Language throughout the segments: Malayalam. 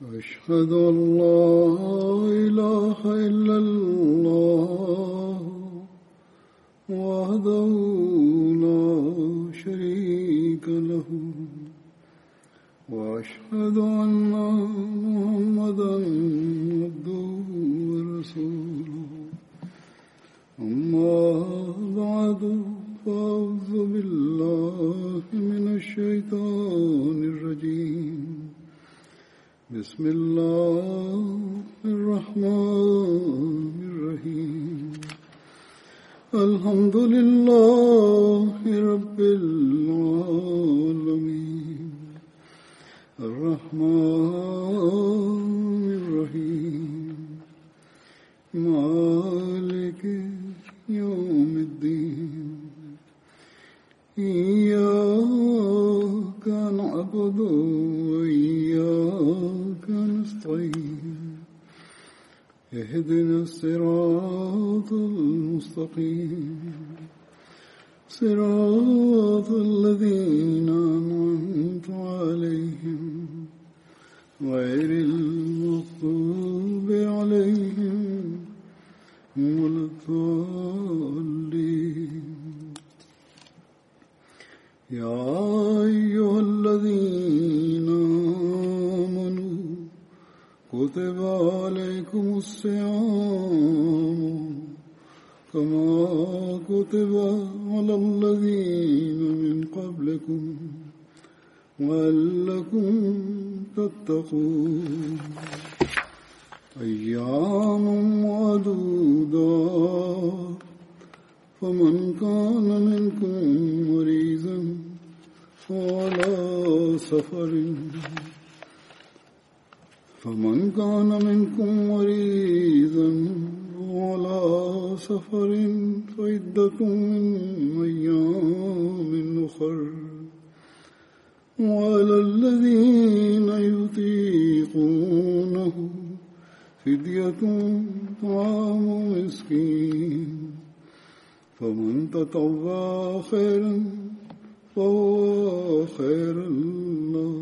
أشهد أن لا إله إلا الله وحده لا شريك له وأشهد أن محمدا عبده ورسوله أما بعد فأعوذ بالله من الشيطان الرجيم بسم الله الرحمن الرحيم الحمد لله رب العالمين الرحمن الرحيم مالك يوم الدين إياك نعبد وإياك نستعين اهدنا الصراط المستقيم صراط الذين أنعمت عليهم غير المغضوب عليهم ولا الضالين يا أيها الذين آمنوا كتب عليكم الصيام كما كتب على الذين من قبلكم لعلكم تتقون أيام معدودات فمن كان منكم مريضا وعلى سفر فعدة من أيام أخر وعلى الذين يطيقونه فدية طعام مسكين فمن تطوع خيرا فهو خيرا له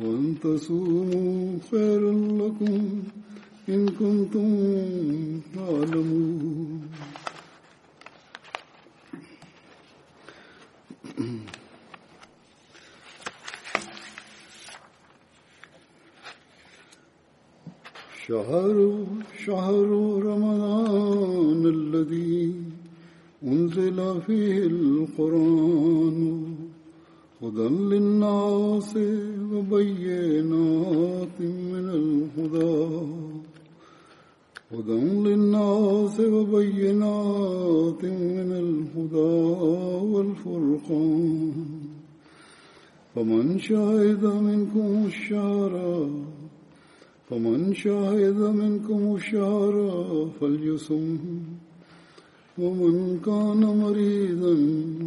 وأن تصوموا خيرا لكم إن كنتم تعلمون شهر رمضان الذي أنزل فيه القرآن هدى للناس وبينات من الهدى والفرقان فمن شهد منكم الشهر فليصم ومن كان مريضا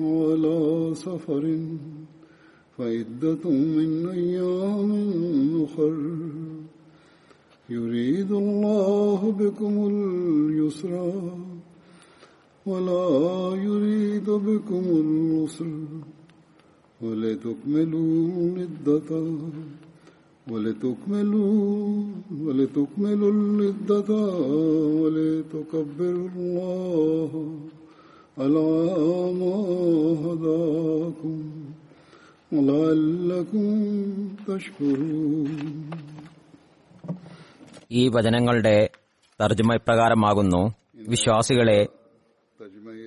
وعلى سفر فعدة من أيام أخر يريد الله بكم اليسر ولا يريد بكم العسر ولتكملوا العدة ولتكملوا العدة ولتكبروا الله على ما هداكم ولعلكم تشكرون. ഈ വചനങ്ങളുടെ തർജ്ജമ പ്രകാരമാകുന്നു: വിശ്വാസികളെ,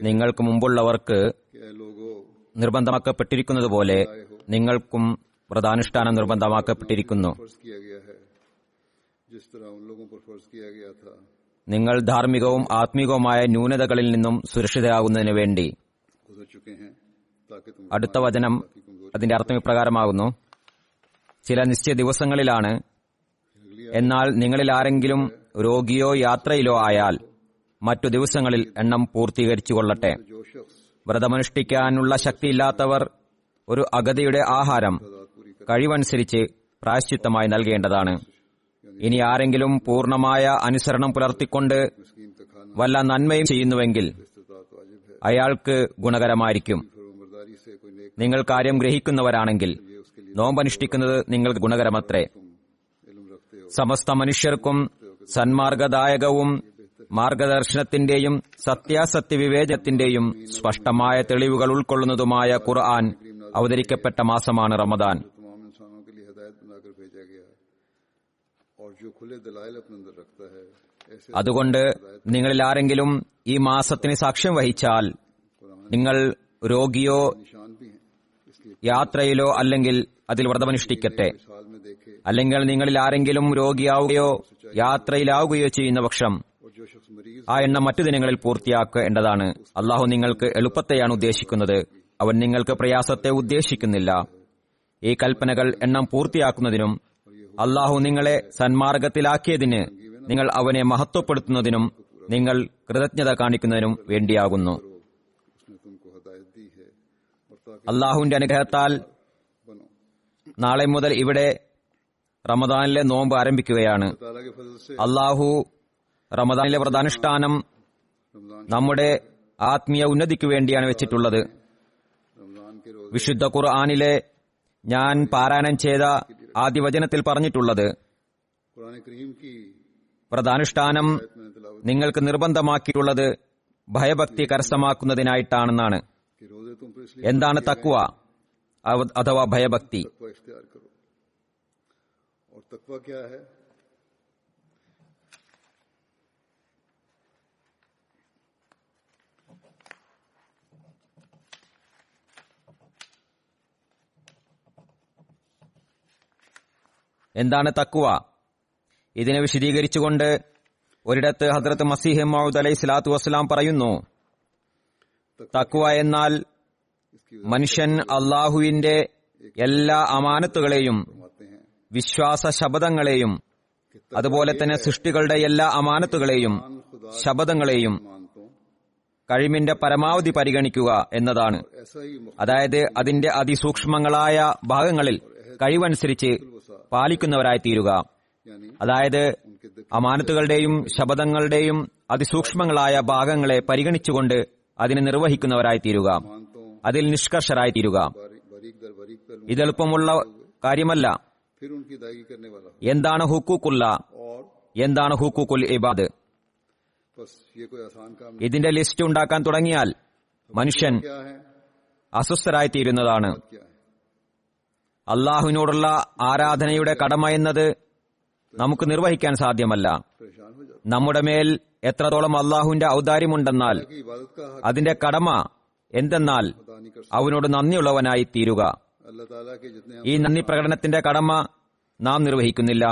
നിങ്ങൾക്ക് മുമ്പുള്ളവർക്ക് നിർബന്ധമാക്കപ്പെട്ടിരിക്കുന്നതുപോലെ നിങ്ങൾക്കും വ്രതാനുഷ്ഠാനം നിർബന്ധമാക്കപ്പെട്ടിരിക്കുന്നു. നിങ്ങൾ ധാർമ്മികവും ആത്മീകവുമായ ന്യൂനതകളിൽ നിന്നും സുരക്ഷിതരാകുന്നതിനു വേണ്ടി. അടുത്ത വചനം അതിന്റെ അർത്ഥം ഇപ്രകാരമാകുന്നു: ചില നിശ്ചയ ദിവസങ്ങളിലാണ്, എന്നാൽ നിങ്ങളിൽ ആരെങ്കിലും രോഗിയോ യാത്രയിലോ ആയാൽ മറ്റു ദിവസങ്ങളിൽ എണ്ണം പൂർത്തീകരിച്ചു കൊള്ളട്ടെ. വ്രതമനുഷ്ഠിക്കാനുള്ള ശക്തിയില്ലാത്തവർ ഒരു അഗതിയുടെ ആഹാരം കഴിവനുസരിച്ച് പ്രായശ്ചിത്തമായി നൽകേണ്ടതാണ്. ഇനി ആരെങ്കിലും പൂർണ്ണമായ അനുസരണം പുലർത്തിക്കൊണ്ട് വല്ല നന്മയും ചെയ്യുന്നുവെങ്കിൽ അയാൾക്ക് ഗുണകരമായിരിക്കും. നിങ്ങൾ കാര്യം ഗ്രഹിക്കുന്നവരാണെങ്കിൽ നോമ്പനുഷ്ഠിക്കുന്നത് നിങ്ങൾക്ക് ഗുണകരമത്രേ. സമസ്ത മനുഷ്യർക്കും സന്മാർഗദായകവും മാർഗദർശനത്തിന്റെയും സത്യാസത്യ വിവേചനത്തിന്റെയും സ്പഷ്ടമായ തെളിവുകൾ ഉൾക്കൊള്ളുന്നതുമായ ഖുർആൻ അവതരിക്കപ്പെട്ട മാസമാണ് റമദാൻ. അതുകൊണ്ട് നിങ്ങളിൽ ആരെങ്കിലും ഈ മാസത്തിന് സാക്ഷ്യം വഹിച്ചാൽ നിങ്ങൾ രോഗിയോ യാത്രയിലോ അല്ലെങ്കിൽ അതിൽ വ്രതമനുഷ്ഠിക്കട്ടെ. അല്ലെങ്കിൽ നിങ്ങളിൽ ആരെങ്കിലും രോഗിയാവുകയോ യാത്രയിലാവുകയോ ചെയ്യുന്ന പക്ഷം ആ എണ്ണം മറ്റു ദിനങ്ങളിൽ പൂർത്തിയാക്കേണ്ടതാണ്. അള്ളാഹു നിങ്ങൾക്ക് എളുപ്പത്തെയാണ് ഉദ്ദേശിക്കുന്നത്, അവൻ നിങ്ങൾക്ക് പ്രയാസത്തെ ഉദ്ദേശിക്കുന്നില്ല. ഈ കൽപ്പനകൾ എണ്ണം പൂർത്തിയാക്കുന്നതിനും അള്ളാഹു നിങ്ങളെ സന്മാർഗത്തിലാക്കിയതിന് നിങ്ങൾ അവനെ മഹത്വപ്പെടുത്തുന്നതിനും നിങ്ങൾ കൃതജ്ഞത കാണിക്കുന്നതിനും വേണ്ടിയാകുന്നു. അള്ളാഹുവിന്റെ അനുഗ്രഹത്താൽ നാളെ മുതൽ ഇവിടെ റമദാനിലെ നോമ്പ് ആരംഭിക്കുകയാണ്. അള്ളാഹു റമദാനിലെ വ്രതാനുഷ്ഠാനം നമ്മുടെ ആത്മീയ ഉന്നതിക്ക് വേണ്ടിയാണ് വെച്ചിട്ടുള്ളത്. വിശുദ്ധ ഖുർആനിലെ ഞാൻ പാരായണം ചെയ്ത ആദ്യ വചനത്തിൽ പറഞ്ഞിട്ടുള്ളത് വ്രതാനുഷ്ഠാനം നിങ്ങൾക്ക് നിർബന്ധമാക്കിയിട്ടുള്ളത് ഭയഭക്തി കരസ്ഥമാക്കുന്നതിനായിട്ടാണെന്നാണ്. എന്താണ് തഖ്വ അഥവാ ഭയഭക്തി? എന്താണ് തഖ്വ? ഇതിനെ വിശദീകരിച്ചുകൊണ്ട് ഒരിടത്ത് ഹദ്രത്ത് മസീഹ് മൗഊദ് അലൈഹി സ്വലാത്തു വസ്സലാം പറയുന്നു, തഖ്വ എന്നാൽ മനുഷ്യൻ അള്ളാഹുവിന്റെ എല്ലാ അമാനത്തുകളെയും വിശ്വാസ ശബദങ്ങളെയും അതുപോലെ തന്നെ സൃഷ്ടികളുടെ എല്ലാ അമാനത്തുകളെയും ശബദങ്ങളെയും കഴിവിന്റെ പരമാവധി പരിഗണിക്കുക എന്നതാണ്. അതായത് അതിന്റെ അതിസൂക്ഷ്മങ്ങളായ ഭാഗങ്ങളിൽ കഴിവനുസരിച്ച് പാലിക്കുന്നവരായിത്തീരുക. അതായത് അമാനത്തുകളുടെയും ശബദങ്ങളുടെയും അതിസൂക്ഷ്മങ്ങളായ ഭാഗങ്ങളെ പരിഗണിച്ചുകൊണ്ട് അതിനെ നിർവഹിക്കുന്നവരായിത്തീരുക, അതിൽ നിഷ്കർഷരായിത്തീരുക. ഇതെളുപ്പമുള്ള കാര്യമല്ല. എന്താണ് ഹുക്കൂഖുള്ള, എന്താണ് ഹുക്കൂഖുൽ ഇബാദ്? ഇതിന്റെ ലിസ്റ്റ് ഉണ്ടാക്കാൻ തുടങ്ങിയാൽ മനുഷ്യൻ അസ്വസ്ഥരായിത്തീരുന്നതാണ്. അള്ളാഹുവിനോടുള്ള ആരാധനയുടെ കടമ എന്നത് നമുക്ക് നിർവഹിക്കാൻ സാധ്യമല്ല. നമ്മുടെ മേൽ എത്രത്തോളം അള്ളാഹുവിന്റെ ഔദാര്യമുണ്ടെന്നാൽ അതിന്റെ കടമ എന്തെന്നാൽ അവനോട് നന്ദിയുള്ളവനായി തീരുക. ഈ നന്ദി പ്രകടനത്തിന്റെ കടമ നാം നിർവഹിക്കുന്നില്ല,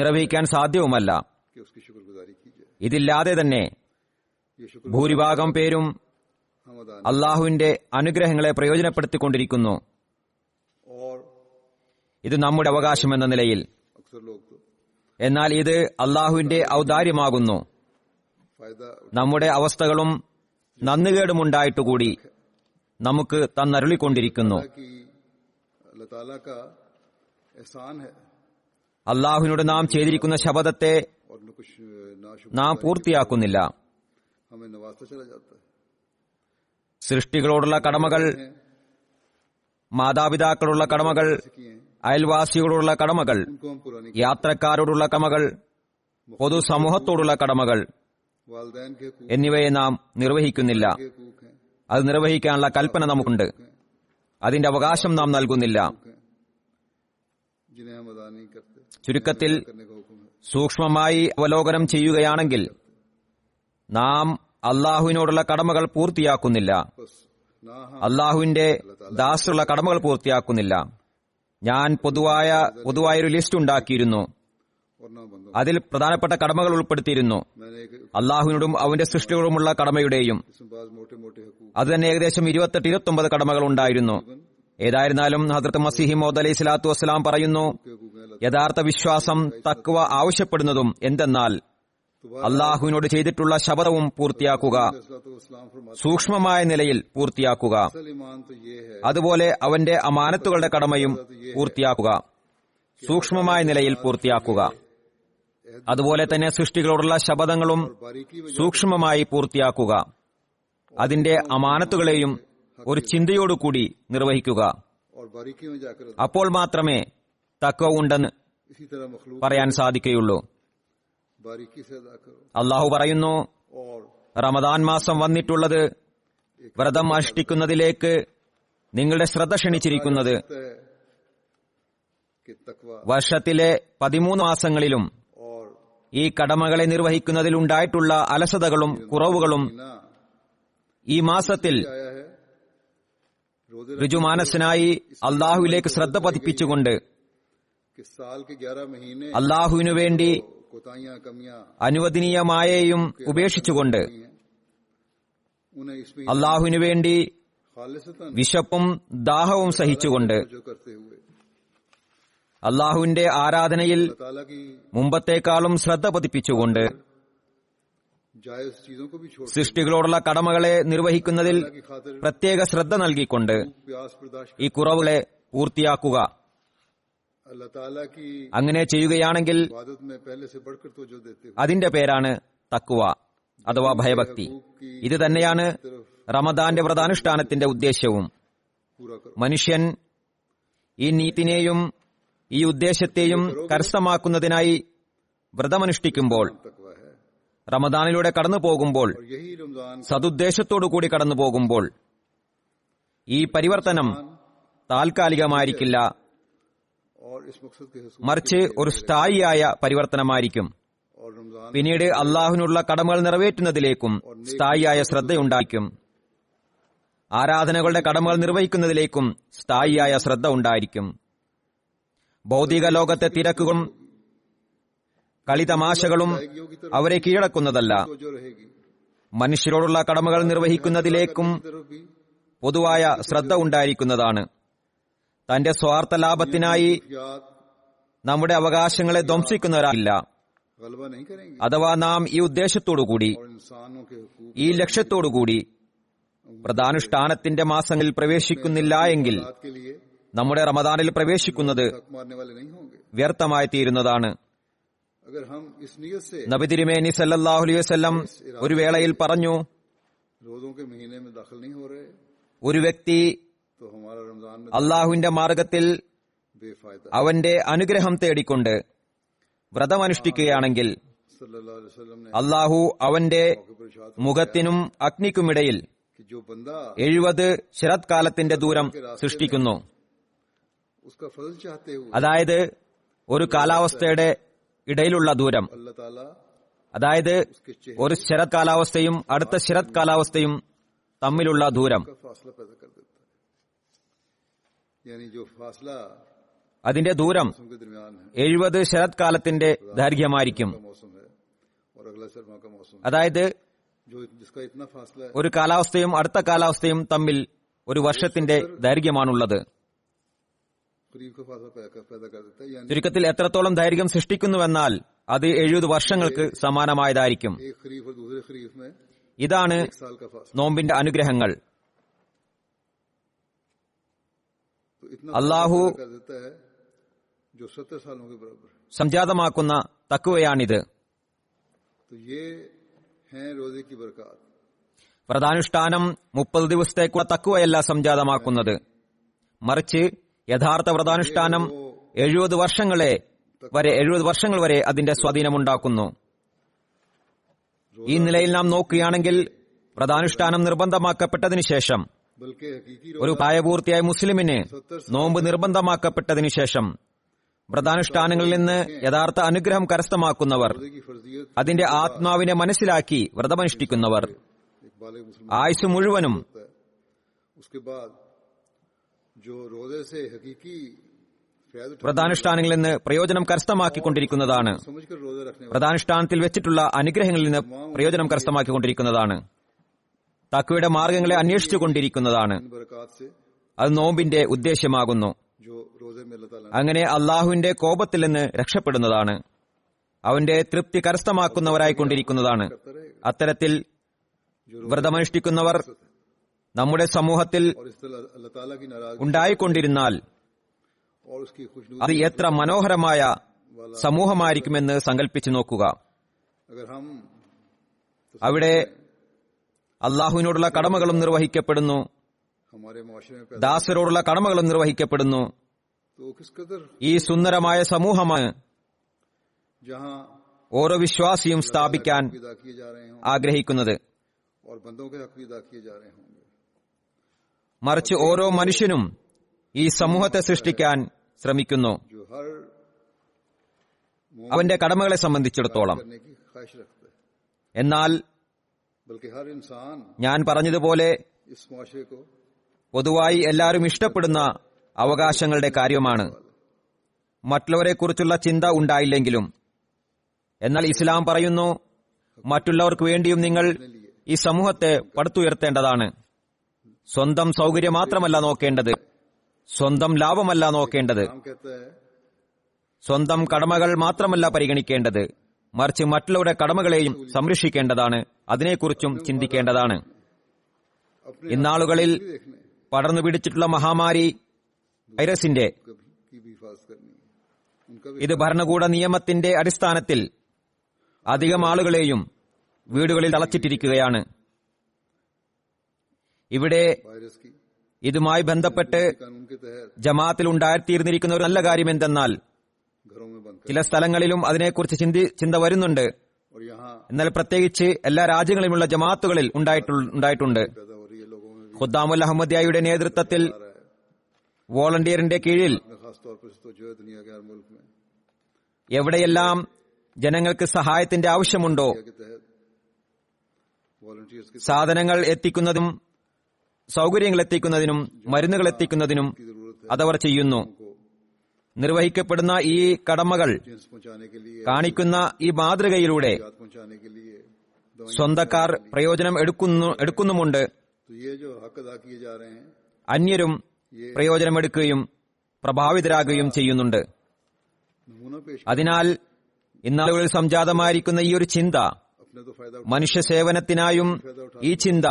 നിർവഹിക്കാൻ സാധ്യവുമല്ല. ഇതില്ലാതെ തന്നെ ഭൂരിഭാഗം പേരും അള്ളാഹുവിന്റെ അനുഗ്രഹങ്ങളെ പ്രയോജനപ്പെടുത്തിക്കൊണ്ടിരിക്കുന്നു. ഇത് നമ്മുടെ അവകാശം എന്ന നിലയിൽ, എന്നാൽ ഇത് അള്ളാഹുവിന്റെ ഔദാര്യമാകുന്നു. നമ്മുടെ അവസ്ഥകളും നന്ദികേടുമുണ്ടായിട്ടുകൂടി നമുക്ക് തന്നരുളിക്കൊണ്ടിരിക്കുന്നു. അള്ളാഹുവിനോട് നാം ചെയ്തിരിക്കുന്ന ശബദത്തെ നാം പൂർത്തിയാക്കുന്നില്ല. സൃഷ്ടികളോടുള്ള കടമകൾ, മാതാപിതാക്കളോടുള്ള കടമകൾ, അയൽവാസികളോടുള്ള കടമകൾ, യാത്രക്കാരോടുള്ള കടമകൾ, പൊതുസമൂഹത്തോടുള്ള കടമകൾ എന്നിവയെ നാം നിർവഹിക്കുന്നില്ല. അത് നിർവഹിക്കാനുള്ള കൽപ്പന നമുക്കുണ്ട്, അതിന്റെ അവകാശം നാം നൽകുന്നില്ല. ചുരുക്കത്തിൽ സൂക്ഷ്മമായി അവലോകനം ചെയ്യുകയാണെങ്കിൽ നാം അള്ളാഹുവിനോടുള്ള കടമകൾ പൂർത്തിയാക്കുന്നില്ല, അള്ളാഹുവിന്റെ ദാസുള്ള കടമകൾ പൂർത്തിയാക്കുന്നില്ല. ഞാൻ പൊതുവായൊരു ലിസ്റ്റ് ഉണ്ടാക്കിയിരുന്നു, അതിൽ പ്രധാനപ്പെട്ട കടമകൾ ഉൾപ്പെടുത്തിയിരുന്നു, അള്ളാഹുവിനോടും അവന്റെ സൃഷ്ടിയോടുമുള്ള കടമയുടെയും. അത് തന്നെ ഏകദേശം 28-29 കടമകൾ ഉണ്ടായിരുന്നു. ഏതായിരുന്നാലും ഹദ്രത്ത് മസീഹ് മൗഊദ് അലൈഹി സ്വലാത്തു വസ്സലാം പറയുന്നു, യഥാർത്ഥ വിശ്വാസം തഖ്വ ആവശ്യപ്പെടുന്നതും എന്തെന്നാൽ അള്ളാഹുവിനോട് ചെയ്തിട്ടുള്ള ശബദവും പൂർത്തിയാക്കുക, സൂക്ഷ്മമായ നിലയിൽ പൂർത്തിയാക്കുക, അതുപോലെ അവന്റെ അമാനത്തുകളുടെ കടമയും പൂർത്തിയാക്കുക, സൂക്ഷ്മമായ നിലയിൽ പൂർത്തിയാക്കുക, അതുപോലെ തന്നെ സൃഷ്ടികളോടുള്ള ശബദങ്ങളും സൂക്ഷ്മമായി പൂർത്തിയാക്കുക, അതിന്റെ അമാനത്തുകളെയും ഒരു ചിന്തയോടുകൂടി നിർവഹിക്കുക. അപ്പോൾ മാത്രമേ തഖ്വ ഉണ്ടെന്ന് പറയാൻ സാധിക്കുകയുള്ളൂ. അള്ളാഹു പറയുന്നു, റമദാൻ മാസം വന്നിട്ടുള്ളത് വ്രതം അനുഷ്ഠിക്കുന്നതിലേക്ക് നിങ്ങളുടെ ശ്രദ്ധ ക്ഷണിച്ചിരിക്കുന്നത്. വർഷത്തിലെ 13 മാസങ്ങളിലും ഈ കടമകളെ നിർവഹിക്കുന്നതിലുണ്ടായിട്ടുള്ള അലസതകളും കുറവുകളും ഈ മാസത്തിൽ ഋജുമാനസനായി അള്ളാഹുവിലേക്ക് ശ്രദ്ധ പതിപ്പിച്ചുകൊണ്ട് അള്ളാഹുവിനു വേണ്ടി അനുവദനീയമായെയും ഉപേക്ഷിച്ചുകൊണ്ട് അള്ളാഹുവിനു വേണ്ടി വിശപ്പും ദാഹവും സഹിച്ചുകൊണ്ട് അള്ളാഹുവിന്റെ ആരാധനയിൽ മുമ്പത്തേക്കാളും ശ്രദ്ധ പതിപ്പിച്ചുകൊണ്ട് സൃഷ്ടികളോടുള്ള കടമകളെ നിർവഹിക്കുന്നതിൽ പ്രത്യേക ശ്രദ്ധ നൽകിക്കൊണ്ട് ഈ കുറവുകളെ പൂർത്തിയാക്കുക. അങ്ങനെ ചെയ്യുകയാണെങ്കിൽ അതിന്റെ പേരാണ് തഖ്വ അഥവാ ഭയഭക്തി. ഇത് തന്നെയാണ് റമദാന്റെ വ്രതാനുഷ്ഠാനത്തിന്റെ ഉദ്ദേശ്യവും. മനുഷ്യൻ ഈ നീതിയെയും ഈ ഉദ്ദേശ്യത്തെയും കരസ്ഥമാക്കുന്നതിനായി വ്രതമനുഷ്ഠിക്കുമ്പോൾ, റമദാനിലൂടെ കടന്നു പോകുമ്പോൾ, സദുദ്ദേശത്തോടു കൂടി കടന്നു പോകുമ്പോൾ ഈ പരിവർത്തനം താൽക്കാലികമായിരിക്കില്ല, മറിച്ച് ഒരു സ്ഥായിയായ പരിവർത്തനമായിരിക്കും. പിന്നീട് അള്ളാഹുവിനുള്ള കടമകൾ നിറവേറ്റുന്നതിലേക്കും സ്ഥായിയായ ശ്രദ്ധയുണ്ടായിരിക്കും, ആരാധനകളുടെ കടമകൾ നിർവഹിക്കുന്നതിലേക്കും സ്ഥായിയായ ശ്രദ്ധ ഉണ്ടായിരിക്കും. ഭൗതിക ലോകത്തെ തിരക്കുകളും കളിതമാശകളും അവരെ കീഴടക്കുന്നതല്ല. മനുഷ്യരോടുള്ള കടമകൾ നിർവഹിക്കുന്നതിലേക്കും പൊതുവായ ശ്രദ്ധ ഉണ്ടായിരിക്കുന്നതാണ്. തന്റെ സ്വാർത്ഥ ലാഭത്തിനായി നമ്മുടെ അവകാശങ്ങളെ ധ്വംസിക്കുന്നവരല്ല. അഥവാ നാം ഈ ഉദ്ദേശത്തോടുകൂടി, ഈ ലക്ഷ്യത്തോടുകൂടി വ്രതാനുഷ്ഠാനത്തിന്റെ മാസങ്ങളിൽ പ്രവേശിക്കുന്നില്ല എങ്കിൽ നമ്മുടെ റമദാനിൽ പ്രവേശിക്കുന്നത് വ്യർത്ഥമായി തീരുന്നതാണ്. നബി തിരുമേനി സല്ലല്ലാഹു അലൈഹി വസല്ലം ഒരു വേളയിൽ പറഞ്ഞു, ഒരു വ്യക്തി അള്ളാഹുവിന്റെ മാർഗത്തിൽ അവന്റെ അനുഗ്രഹം തേടിക്കൊണ്ട് വ്രതമനുഷ്ഠിക്കുകയാണെങ്കിൽ അള്ളാഹു അവന്റെ മുഖത്തിനും അഗ്നിക്കുമിടയിൽ 70 ശരത്കാലത്തിന്റെ ദൂരം സൃഷ്ടിക്കുന്നു. അതായത് ഒരു കാലാവസ്ഥയുടെ ഇടയിലുള്ള ദൂരം. അതായത് ഒരു ശരത് കാലാവസ്ഥയും അടുത്ത ശരത് കാലാവസ്ഥയും തമ്മിലുള്ള ദൂരം. അതിന്റെ ദൂരം 70 ശരത്കാലത്തിന്റെ ദൈർഘ്യമായിരിക്കും. അതായത് ഒരു കാലാവസ്ഥയും അടുത്ത കാലാവസ്ഥയും തമ്മിൽ ഒരു വർഷത്തിന്റെ ദൈർഘ്യമാണുള്ളത്. ചുരുക്കത്തിൽ എത്രത്തോളം ദൈർഘ്യം സൃഷ്ടിക്കുന്നുവെന്നാൽ അത് 70 വർഷങ്ങൾക്ക് സമാനമായതായിരിക്കും. ഇതാണ് നോമ്പിന്റെ അനുഗ്രഹങ്ങൾ. അള്ളാഹു സംജാതമാക്കുന്ന തഖ്വയാണിത്. വ്രതാനുഷ്ഠാനം 30 ദിവസത്തേക്കുള്ള തഖ്വയല്ല സംജാതമാക്കുന്നത്, മറിച്ച് യഥാർത്ഥ വ്രതാനുഷ്ഠാനം 70 വർഷങ്ങൾ വരെ അതിന്റെ സ്വാധീനമുണ്ടാക്കുന്നു. ഈ നിലയിൽ നാം നോക്കുകയാണെങ്കിൽ വ്രതാനുഷ്ഠാനം നിർബന്ധമാക്കപ്പെട്ടതിനു ശേഷം, ഒരു പ്രായപൂർത്തിയായ മുസ്ലിമിന് നോമ്പ് നിർബന്ധമാക്കപ്പെട്ടതിനു ശേഷം വ്രതാനുഷ്ഠാനങ്ങളിൽ നിന്ന് യഥാർത്ഥ അനുഗ്രഹം കരസ്ഥമാക്കുന്നവർ, അതിന്റെ ആത്മാവിനെ മനസ്സിലാക്കി വ്രതമനുഷ്ഠിക്കുന്നവർ ആയുസ് മുഴുവനും വ്രതാനുഷ്ഠാനങ്ങളിൽ നിന്ന് പ്രയോജനം കരസ്ഥമാക്കിക്കൊണ്ടിരിക്കുന്നതാണ്. വ്രതാനുഷ്ഠാനത്തിൽ വെച്ചിട്ടുള്ള അനുഗ്രഹങ്ങളിൽ നിന്ന് പ്രയോജനം കരസ്ഥമാക്കിക്കൊണ്ടിരിക്കുന്നതാണ്. തഖ്വയുടെ മാർഗങ്ങളെ അന്വേഷിച്ചുകൊണ്ടിരിക്കുന്നതാണ്. അത് നോമ്പിന്റെ ഉദ്ദേശ്യമാകുന്നു. അങ്ങനെ അള്ളാഹുവിന്റെ കോപത്തിൽ നിന്ന് രക്ഷപ്പെടുന്നതാണ്, അവന്റെ തൃപ്തി കരസ്ഥമാക്കുന്നവരായിക്കൊണ്ടിരിക്കുന്നതാണ്. അത്തരത്തിൽ വ്രതമനുഷ്ഠിക്കുന്നവർ നമ്മുടെ സമൂഹത്തിൽ ഉണ്ടായിക്കൊണ്ടിരുന്നാൽ അത് എത്ര മനോഹരമായ സമൂഹമായിരിക്കുമെന്ന് സങ്കല്പിച്ചു നോക്കുക. അവിടെ അള്ളാഹുവിനോടുള്ള കടമകളും നിർവഹിക്കപ്പെടുന്നു, ദാസരോടുള്ള കടമകളും നിർവഹിക്കപ്പെടുന്നു, ഈ സുന്ദരമായ സമൂഹമാണ് ഓരോ വിശ്വാസിയും സ്ഥാപിക്കാൻ ആഗ്രഹിക്കുന്നത്. മറിച്ച് ഓരോ മനുഷ്യനും ഈ സമൂഹത്തെ സൃഷ്ടിക്കാൻ ശ്രമിക്കുന്നു. അവന്റെ കടമകളെ സംബന്ധിച്ചിടത്തോളം എന്നാൽ ഞാൻ പറഞ്ഞതുപോലെ പൊതുവായി എല്ലാവരും ഇഷ്ടപ്പെടുന്ന അവകാശങ്ങളുടെ കാര്യമാണ്. മറ്റുള്ളവരെക്കുറിച്ചുള്ള ചിന്ത ഉണ്ടായില്ലെങ്കിലും എന്നാൽ ഇസ്ലാം പറയുന്നു, മറ്റുള്ളവർക്ക് വേണ്ടിയും നിങ്ങൾ ഈ സമൂഹത്തെ പടുത്തുയർത്തേണ്ടതാണ്. സ്വന്തം സൗകര്യം മാത്രമല്ല നോക്കേണ്ടത്, സ്വന്തം ലാഭമല്ല നോക്കേണ്ടത്, സ്വന്തം കടമകൾ മാത്രമല്ല പരിഗണിക്കേണ്ടത്, മറിച്ച് മറ്റുള്ളവരുടെ കടമകളെയും സംരക്ഷിക്കേണ്ടതാണ്, അതിനെക്കുറിച്ചും ചിന്തിക്കേണ്ടതാണ്. ഇന്നാളുകളിൽ പടർന്നു പിടിച്ചിട്ടുള്ള മഹാമാരി വൈറസിന്റെ ഇത് ഭരണകൂട നിയമത്തിന്റെ അടിസ്ഥാനത്തിൽ അധികം ആളുകളെയും വീടുകളിൽ തളച്ചിട്ടിരിക്കുകയാണ്. ഇവിടെ ഇതുമായി ബന്ധപ്പെട്ട് ജമാഅത്തിൽ ഉണ്ടായിത്തീർന്നിരിക്കുന്ന ഒരു നല്ല കാര്യം എന്തെന്നാൽ ചില സ്ഥലങ്ങളിലും അതിനെക്കുറിച്ച് ചിന്ത വരുന്നുണ്ട്. എന്നാൽ പ്രത്യേകിച്ച് എല്ലാ രാജ്യങ്ങളിലുമുള്ള ജമാഅത്തുകളിൽ ഉണ്ടായിട്ടുണ്ട്. ഖുദ്ദാമുൽ അഹമ്മദിയായുടെ നേതൃത്വത്തിൽ വോളണ്ടിയറിന്റെ കീഴിൽ എവിടെയെല്ലാം ജനങ്ങൾക്ക് സഹായത്തിന്റെ ആവശ്യമുണ്ടോ സാധനങ്ങൾ എത്തിക്കുന്നതും സൗകര്യങ്ങൾ എത്തിക്കുന്നതിനും മരുന്നുകൾ എത്തിക്കുന്നതിനും അതവർ ചെയ്യുന്നു. നിർവഹിക്കപ്പെടുന്ന ഈ കടമകൾ കാണിക്കുന്ന ഈ മാതൃകയിലൂടെ സ്വന്തക്കാർ പ്രയോജനം എടുക്കുന്നുമുണ്ട്, അന്യരും പ്രയോജനമെടുക്കുകയും പ്രഭാവിതരാകുകയും ചെയ്യുന്നുണ്ട്. അതിനാൽ ഇന്നാളുകളിൽ സംജാതമായിരിക്കുന്ന ഈ ഒരു ചിന്ത, മനുഷ്യ സേവനത്തിനായും ഈ ചിന്ത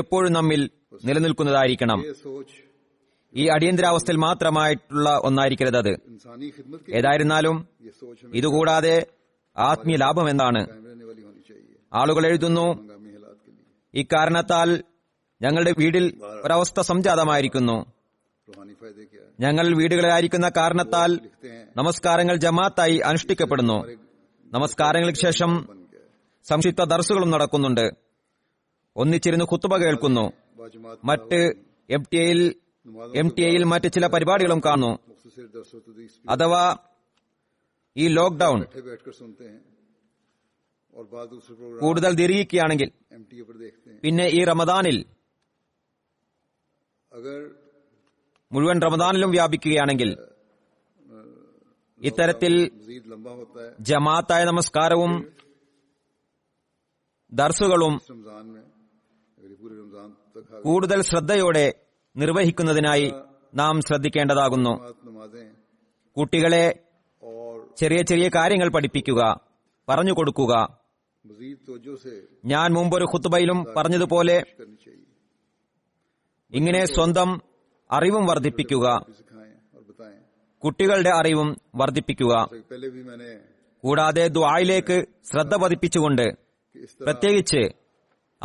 എപ്പോഴും നമ്മിൽ നിലനിൽക്കുന്നതായിരിക്കണം. ഈ അടിയന്തരാവസ്ഥയിൽ മാത്രമായിട്ടുള്ള ഒന്നായിരിക്കരുത് അത്. ഏതായിരുന്നാലും ഇതുകൂടാതെ ആത്മീയ ലാഭം എന്താണ്? ആളുകൾ എഴുതുന്നു, ഇക്കാരണത്താൽ ഞങ്ങളുടെ വീടിൽ ഒരവസ്ഥ സംജാതമായിരിക്കുന്നു, ഞങ്ങൾ വീടുകളിലായിരിക്കുന്ന കാരണത്താൽ നമസ്കാരങ്ങൾ ജമാഅത്തായി അനുഷ്ഠിക്കപ്പെടുന്നു, നമസ്കാരങ്ങൾക്ക് ശേഷം സംക്ഷിപ്ത ദർസുകളും നടക്കുന്നുണ്ട്, ഒന്നിച്ചിരുന്ന് ഖുത്ബ കേൾക്കുന്നു, മറ്റ് എം ടി എയിൽ മറ്റ് ചില പരിപാടികളും കാണുന്നു. അഥവാ ഈ ലോക്ക്ഡൌൺ കൂടുതൽ ദീർഘിക്കുകയാണെങ്കിൽ പിന്നെ ഈ റമദാനിൽ മുഴുവൻ റമദാനിലും വ്യാപിക്കുകയാണെങ്കിൽ ഇത്തരത്തിൽ ജമാഅത്തായ നമസ്കാരവും ദർസുകളും കൂടുതൽ ശ്രദ്ധയോടെ നിർവഹിക്കുന്നതിനായി നാം ശ്രദ്ധിക്കേണ്ടതാകുന്നു. കുട്ടികളെ ചെറിയ ചെറിയ കാര്യങ്ങൾ പഠിപ്പിക്കുക, പറഞ്ഞുകൊടുക്കുക. ഞാൻ മുമ്പൊരു ഖുത്ബയിലും പറഞ്ഞതുപോലെ ഇങ്ങനെ സ്വന്തം അറിവും വർദ്ധിപ്പിക്കുക, കുട്ടികളുടെ അറിവും വർദ്ധിപ്പിക്കുക. കൂടാതെ ദുആയിലേക്ക് ശ്രദ്ധ പതിപ്പിച്ചുകൊണ്ട് പ്രത്യേകിച്ച്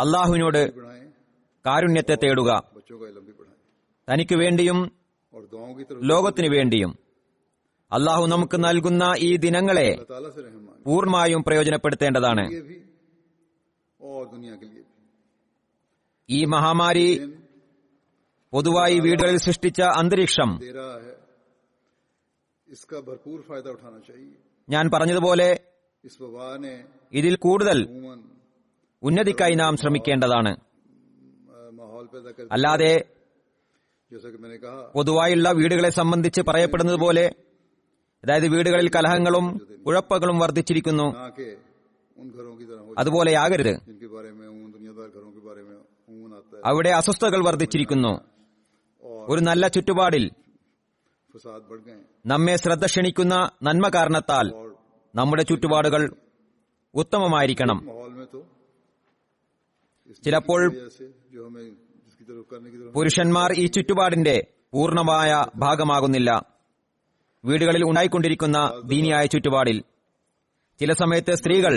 അള്ളാഹുവിനോട് കാരുണ്യത്തെ തേടുക. തനിക്ക് വേണ്ടിയും ലോകത്തിനു വേണ്ടിയും അള്ളാഹു നമുക്ക് നൽകുന്ന ഈ ദിനങ്ങളെ പൂർണ്ണമായും പ്രയോജനപ്പെടുത്തേണ്ടതാണ്. ഈ മഹാമാരി പൊതുവായി വീടുകളിൽ സൃഷ്ടിച്ച അന്തരീക്ഷം ഞാൻ പറഞ്ഞതുപോലെ ഇതിൽ കൂടുതൽ ഉന്നതിക്കായി നാം ശ്രമിക്കേണ്ടതാണ്. അല്ലാതെ പൊതുവായുള്ള വീടുകളെ സംബന്ധിച്ച് പറയപ്പെടുന്നതുപോലെ, അതായത് വീടുകളിൽ കലഹങ്ങളും കുഴപ്പങ്ങളും വർദ്ധിച്ചിരിക്കുന്നു, അതുപോലെയാകരുത്. അവിടെ അസ്വസ്ഥതകൾ വർദ്ധിച്ചിരിക്കുന്നു. ഒരു നല്ല ചുറ്റുപാടിൽ നമ്മെ ശ്രദ്ധ ക്ഷണിക്കുന്ന നന്മ കാരണത്താൽ നമ്മുടെ ചുറ്റുപാടുകൾ ഉത്തമമായിരിക്കണം. ചിലപ്പോൾ പുരുഷന്മാർ ഈ ചുറ്റുപാടിന്റെ പൂർണ്ണമായ ഭാഗമാകുന്നില്ല. വീടുകളിൽ ഉണ്ടായിക്കൊണ്ടിരിക്കുന്ന ദീനിയായ ചുറ്റുപാടിൽ ചില സമയത്ത് സ്ത്രീകൾ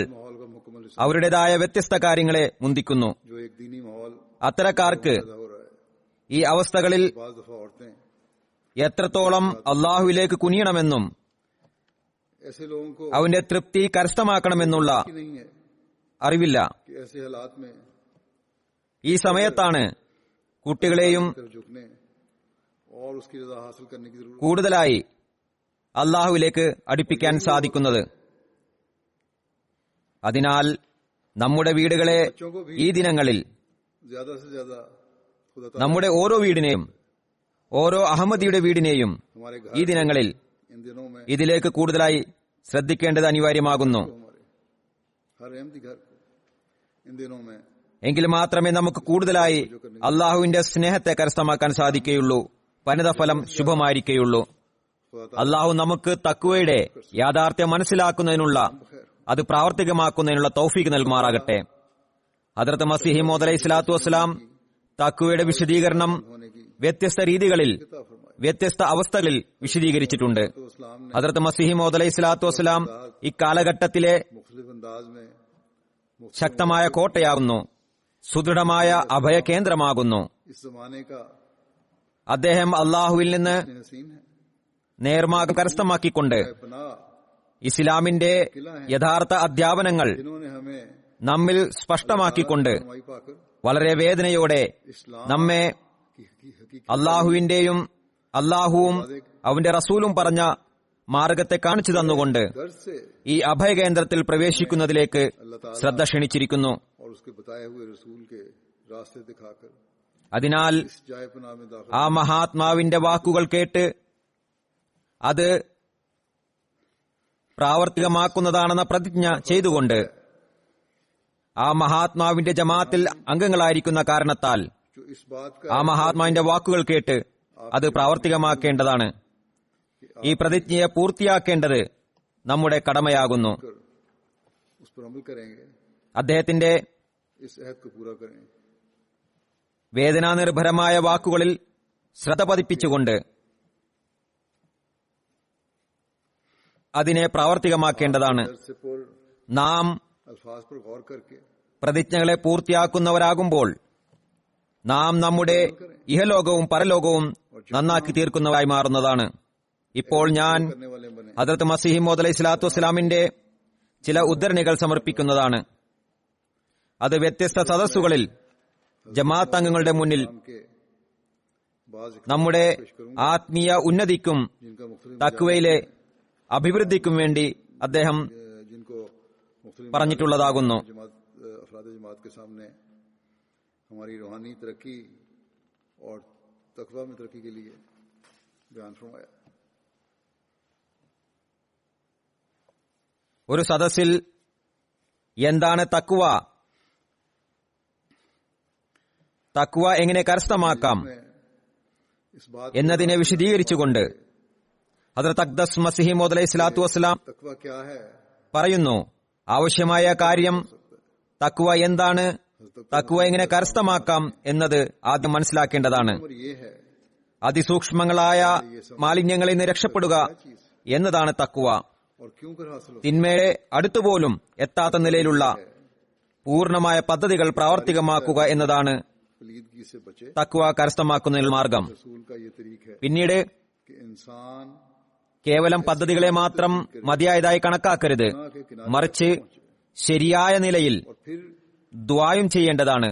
അവരുടേതായ വ്യത്യസ്ത കാര്യങ്ങളെ മുന്തിക്കുന്നു. അത്തരക്കാർക്ക് ഈ അവസ്ഥകളിൽ എത്രത്തോളം അള്ളാഹുവിലേക്ക് കുനിയണമെന്നും അവന്റെ തൃപ്തി കരസ്ഥമാക്കണമെന്നുള്ള അറിവില്ല. ഈ സമയത്താണ് കുട്ടികളെയും കൂടുതലായി അള്ളാഹുവിലേക്ക് അടുപ്പിക്കാൻ സാധിക്കുന്നത്. അതിനാൽ നമ്മുടെ വീടുകളെ ഈ ദിനങ്ങളിൽ നമ്മുടെ ഓരോ വീടിനെയും ഓരോ അഹമ്മദിയുടെ വീടിനെയും ഈ ദിനങ്ങളിൽ ഇതിലേക്ക് കൂടുതലായി ശ്രദ്ധിക്കേണ്ടത് അനിവാര്യമാകുന്നു. എങ്കിൽ മാത്രമേ നമുക്ക് കൂടുതലായി അള്ളാഹുവിന്റെ സ്നേഹത്തെ കരസ്ഥമാക്കാൻ സാധിക്കുകയുള്ളൂ, പരിണതഫലം ശുഭമായിരിക്കുകയുള്ളൂ. അള്ളാഹു നമുക്ക് തഖ്വയുടെ യാഥാർത്ഥ്യം മനസ്സിലാക്കുന്നതിനുള്ള അത് പ്രാവർത്തികമാക്കുന്നതിനുള്ള തൗഫീഖ് നൽകുമാറാകട്ടെ. ഹദ്റത്ത് മസീഹ് മൗഊദ് അലൈഹി സ്വലാത്തു വസ്സലാം തഖ്വയുടെ വിശദീകരണം വ്യത്യസ്ത രീതികളിൽ വ്യത്യസ്ത അവസ്ഥകളിൽ വിശദീകരിച്ചിട്ടുണ്ട്. ഹദ്റത്ത് മസീഹ് മൗഊദ് അലൈഹി സ്വലാത്തു വസ്സലാം ഇക്കാലഘട്ടത്തിലെ ശക്തമായ കോട്ടയാകുന്നു, സുദൃഢമായ അഭയകേന്ദ്രമാകുന്നു. അദ്ദേഹം അള്ളാഹുവിൽ നിന്ന് നേർമാർഗ്ഗം കരസ്ഥമാക്കിക്കൊണ്ട് ഇസ്ലാമിന്റെ യഥാർത്ഥ അധ്യാപനങ്ങൾ നമ്മിൽ സ്പഷ്ടമാക്കിക്കൊണ്ട് വളരെ വേദനയോടെ നമ്മെ അള്ളാഹുവിന്റെയും അള്ളാഹുവും അവന്റെ റസൂലും പറഞ്ഞ മാർഗത്തെ കാണിച്ചു തന്നുകൊണ്ട് ഈ അഭയകേന്ദ്രത്തിൽ പ്രവേശിക്കുന്നതിലേക്ക് ശ്രദ്ധ ക്ഷണിച്ചിരിക്കുന്നു. അതിനാൽ ആ മഹാത്മാവിന്റെ വാക്കുകൾ കേട്ട് അത് പ്രാവർത്തികമാക്കുന്നതാണെന്ന പ്രതിജ്ഞ ചെയ്തുകൊണ്ട് ആ മഹാത്മാവിന്റെ ജമാഅത്തിൽ അംഗങ്ങളായിരിക്കുന്ന കാരണത്താൽ ആ മഹാത്മാവിന്റെ വാക്കുകൾ കേട്ട് അത് പ്രാവർത്തികമാക്കേണ്ടതാണ്. ഈ പ്രതിജ്ഞയെ പൂർത്തിയാക്കേണ്ടത് നമ്മുടെ കടമയാകുന്നു. അദ്ദേഹത്തിന്റെ വേദനാനിർഭരമായ വാക്കുകളിൽ ശ്രദ്ധ പതിപ്പിച്ചുകൊണ്ട് അതിനെ പ്രാവർത്തികമാക്കേണ്ടതാണ്. നാം പ്രതിജ്ഞകളെ പൂർത്തിയാക്കുന്നവരാകുമ്പോൾ നാം നമ്മുടെ ഇഹലോകവും പരലോകവും നന്നാക്കി തീർക്കുന്നവരായി മാറുന്നതാണ്. ഇപ്പോൾ ഞാൻ ഹദ്റത്ത് മസീഹ് മൗഊദ് അലൈഹി സ്വലാത്തു വസ്സലാമിന്റെ ചില ഉദ്ധരണികൾ സമർപ്പിക്കുന്നതാണ്. അത് വ്യത്യസ്ത സദസ്സുകളിൽ ജമാഅത്ത് അംഗങ്ങളുടെ മുന്നിൽ നമ്മുടെ ആത്മീയ ഉന്നതിക്കും തഖ്വയിലെ അഭിവൃദ്ധിക്കും വേണ്ടി അദ്ദേഹം പറഞ്ഞിട്ടുള്ളതാകുന്നു. ഒരു സദസ്സിൽ എന്താണ് തഖ്വ, തഖ്വ എങ്ങനെ കരസ്ഥമാക്കാം എന്നതിനെ വിശദീകരിച്ചുകൊണ്ട് ഹദ്റത്ത് അഖ്ദസ് മസീഹ് മൗഊദ് അലൈഹി സ്വലാത്തു വസ്സലാം പറയുന്നു, ആവശ്യമായ കാര്യം തഖ്വ എന്താണ്, തഖ്വ എങ്ങനെ കരസ്ഥമാക്കാം എന്നത് ആദ്യം മനസ്സിലാക്കേണ്ടതാണ്. അതിസൂക്ഷ്മങ്ങളായ മാലിന്യങ്ങളിൽ നിന്ന് രക്ഷപ്പെടുക എന്നതാണ് തഖ്വ. തിന്മയെ അടുത്തുപോലും എത്താത്ത നിലയിലുള്ള പൂർണമായ പദ്ധതികൾ പ്രാവർത്തികമാക്കുക എന്നതാണ് തഖ്വ കരസ്ഥമാക്കുന്നതിൽ മാർഗം. പിന്നീട് കേവലം പദ്ധതികളെ മാത്രം മതിയായതായി കണക്കാക്കരുത്, മറിച്ച് ശരിയായ നിലയിൽ ദുആയും ചെയ്യേണ്ടതാണ്.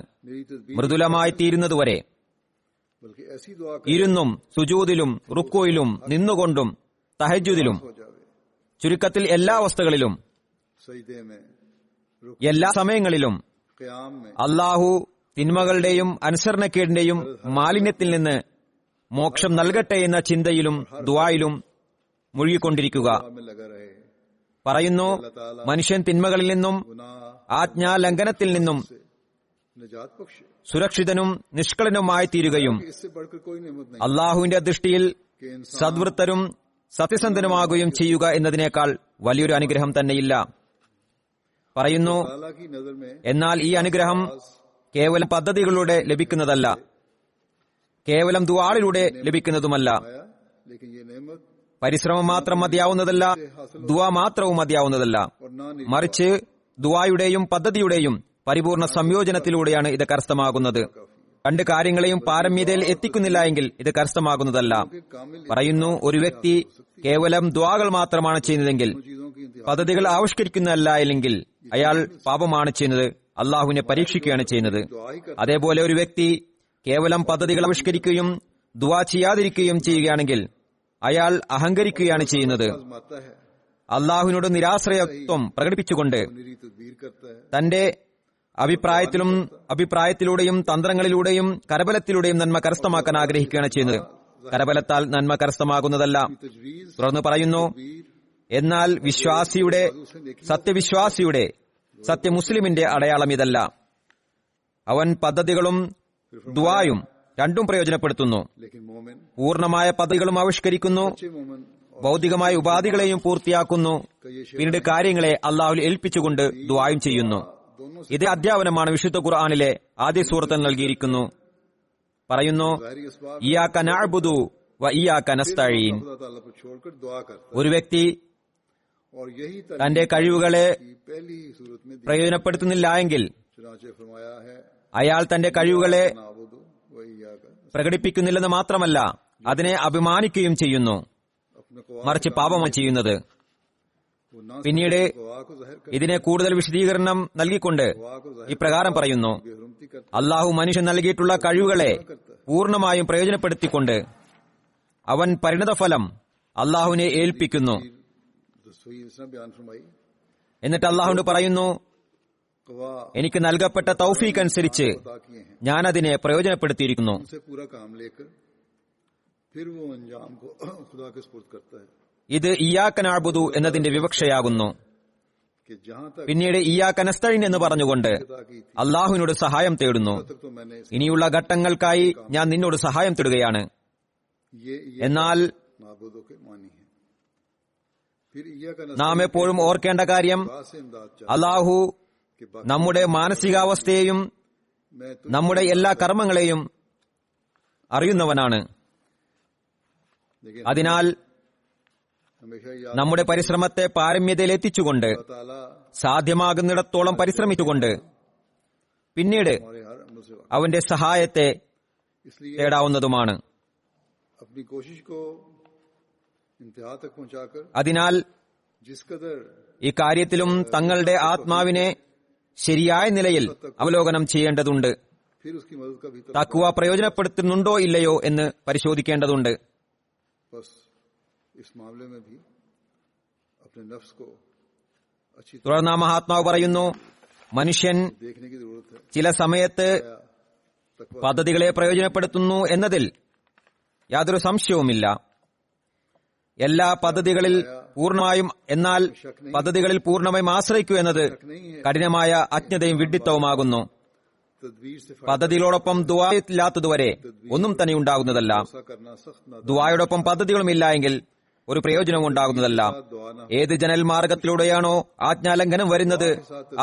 മൃദുലമായി തീരുന്നതുവരെ ഇരുന്നും സുജൂദിലും റുക്കൂയിലും നിന്നുകൊണ്ടും തഹജ്ജുദിലും ചുരുക്കത്തിൽ എല്ലാ അവസ്ഥകളിലും എല്ലാ സമയങ്ങളിലും അല്ലാഹു തിന്മകളുടെയും അനുസരണക്കേടിന്റെയും മാലിന്യത്തിൽ നിന്ന് മോക്ഷം നൽകട്ടെ എന്ന ചിന്തയിലും ദുആയിലും മുഴുകിക്കൊണ്ടിരിക്കുക. പറയുന്നു, മനുഷ്യൻ തിന്മകളിൽ നിന്നും ആജ്ഞാലംഘനത്തിൽ നിന്നും സുരക്ഷിതനും നിഷ്കളനുമായി തീരുകയും അള്ളാഹുവിന്റെ ദൃഷ്ടിയിൽ സദ്വൃത്തരും സത്യസന്ധനുമാകുകയും ചെയ്യുക എന്നതിനേക്കാൾ വലിയൊരു അനുഗ്രഹം തന്നെയില്ല. പറയുന്നു, എന്നാൽ ഈ അനുഗ്രഹം കേവലം പദ്ധതികളിലൂടെ ലഭിക്കുന്നതല്ല, കേവലം ദുആയിലൂടെ ലഭിക്കുന്നതുമല്ല. പരിശ്രമം മാത്രം മതിയാവുന്നതല്ല, ദുആ മാത്രവും മതിയാവുന്നതല്ല, മറിച്ച് ദുആയുടെയും പദ്ധതിയുടെയും പരിപൂർണ സംയോജനത്തിലൂടെയാണ് ഇത് കരസ്ഥമാകുന്നത്. രണ്ട് കാര്യങ്ങളെയും പാരമ്യതയിൽ എത്തിക്കുന്നില്ല എങ്കിൽ ഇത് കരസ്ഥമാകുന്നതല്ല. പറയുന്നു, ഒരു വ്യക്തി കേവലം ദ്വാകൾ മാത്രമാണ് ചെയ്യുന്നതെങ്കിൽ, പദ്ധതികൾ ആവിഷ്കരിക്കുന്നതല്ല അല്ലെങ്കിൽ അയാൾ പാപമാണ് ചെയ്യുന്നത്, അള്ളാഹുവിനെ പരീക്ഷിക്കുകയാണ് ചെയ്യുന്നത്. അതേപോലെ ഒരു വ്യക്തി കേവലം പദ്ധതികൾ ആവിഷ്കരിക്കുകയും ദുആ ചെയ്യാതിരിക്കുകയും ചെയ്യുകയാണെങ്കിൽ അയാൾ അഹങ്കരിക്കുകയാണ് ചെയ്യുന്നത്. അള്ളാഹുവിനോട് നിരാശ്രയത്വം പ്രകടിപ്പിച്ചുകൊണ്ട് തന്റെ അഭിപ്രായത്തിലൂടെയും തന്ത്രങ്ങളിലൂടെയും കരബലത്തിലൂടെയും നന്മ കരസ്ഥമാക്കാൻ ആഗ്രഹിക്കുകയാണ് ചെയ്യുന്നത്. കരബലത്താൽ നന്മ കരസ്ഥമാകുന്നതല്ല. തുടർന്ന് പറയുന്നു, എന്നാൽ സത്യവിശ്വാസിയുടെ സത്യമുസ്ലിമിന്റെ അടയാളം ഇതല്ല. അവൻ പദ്ധതികളും ദുആയും രണ്ടും പ്രയോജനപ്പെടുത്തുന്നു, പൂർണ്ണമായ പദ്ധതികളും ആവിഷ്കരിക്കുന്നു, ഭൗതികമായ ഉപാധികളെയും പൂർത്തിയാക്കുന്നു, പിന്നീട് കാര്യങ്ങളെ അള്ളാഹുവിൽ ഏൽപ്പിച്ചുകൊണ്ട് ദുആയും ചെയ്യുന്നു. ഇതേ അധ്യാപനമാണ് വിശുദ്ധ ഖുർആനിലെ ആദ്യ സൂറത്തിൽ നൽകിയിരിക്കുന്നു. പറയുന്നു, ഇയ്യാക നഅ്ബുദു വ ഇയ്യാക നസ്തഈൻ. ഒരു വ്യക്തി തന്റെ കഴിവുകളെ പ്രയോജനപ്പെടുത്തുന്നില്ല എങ്കിൽ, അയാൾ തന്റെ കഴിവുകളെ പ്രകടിപ്പിക്കുന്നില്ലെന്ന് മാത്രമല്ല അതിനെ അഭിമാനിക്കുകയും ചെയ്യുന്നു, മറിച്ച് പാപമാണ് ചെയ്യുന്നത്. പിന്നീട് ഇതിനെ കൂടുതൽ വിശദീകരണം നൽകിക്കൊണ്ട് ഇപ്രകാരം പറയുന്നു, അള്ളാഹു മനുഷ്യൻ നൽകിയിട്ടുള്ള കഴിവുകളെ പൂർണ്ണമായും പ്രയോജനപ്പെടുത്തിക്കൊണ്ട് അവൻ പരിണതഫലം അള്ളാഹുവിനെ ഏൽപ്പിക്കുന്നു. എന്നിട്ട് അള്ളാഹുവിനോട് പറയുന്നു, എനിക്ക് നൽകപ്പെട്ട തൗഫീഖ് അനുസരിച്ച് ഞാനതിനെ പ്രയോജനപ്പെടുത്തിയിരിക്കുന്നു. ഇത് ഇയ്യാക നഅ്ബുദു എന്നതിന്റെ വിവക്ഷയാകുന്നു. പിന്നീട് ഇയ്യാക നസ്തഈൻ എന്ന് പറഞ്ഞുകൊണ്ട് അള്ളാഹുവിനോട് സഹായം തേടുന്നു. ഇനിയുള്ള ഘട്ടങ്ങൾക്കായി ഞാൻ നിന്നോട് സഹായം തേടുകയാണ്. എന്നാൽ നാം എപ്പോഴും ഓർക്കേണ്ട കാര്യം, അള്ളാഹു നമ്മുടെ മാനസികാവസ്ഥയെയും നമ്മുടെ എല്ലാ കർമ്മങ്ങളെയും അറിയുന്നവനാണ്. അതിനാൽ നമ്മുടെ പരിശ്രമത്തെ പാരമ്യതയിൽ എത്തിച്ചുകൊണ്ട്, സാധ്യമാകുന്നിടത്തോളം പരിശ്രമിച്ചുകൊണ്ട് പിന്നീട് അവന്റെ സഹായത്തെ തേടാവുന്നതുമാണ്. അതിനാൽ ഇക്കാര്യത്തിലും തങ്ങളുടെ ആത്മാവിനെ ശരിയായ നിലയിൽ അവലോകനം ചെയ്യേണ്ടതുണ്ട്. തഖ്വ പ്രയോജനപ്പെടുത്തുന്നുണ്ടോ ഇല്ലയോ എന്ന് പരിശോധിക്കേണ്ടതുണ്ട്. തുടർന്ന് മഹാത്മാവ് പറയുന്നു, മനുഷ്യൻ ചില സമയത്ത് പദ്ധതികളെ പ്രയോജനപ്പെടുത്തുന്നു എന്നതിൽ യാതൊരു സംശയവുമില്ല. എല്ലാ പദ്ധതികളിൽ പൂർണ്ണമായും, എന്നാൽ പദ്ധതികളിൽ പൂർണ്ണമായും ആശ്രയിക്കൂ എന്നത് കഠിനമായ അജ്ഞതയും വിഡ്ഢിത്തവുമാകുന്നു. പദ്ധതികളോടൊപ്പം ദുആയില്ലാത്തതുവരെ ഒന്നും തന്നെ ഉണ്ടാകുന്നതല്ല. ദുആയോടൊപ്പം പദ്ധതികളുമില്ല എങ്കിൽ ഒരു പ്രയോജനവും ഉണ്ടാകുന്നതല്ല. ഏത് ജനൽ മാർഗത്തിലൂടെയാണോ ആജ്ഞാലംഘനം വരുന്നത്,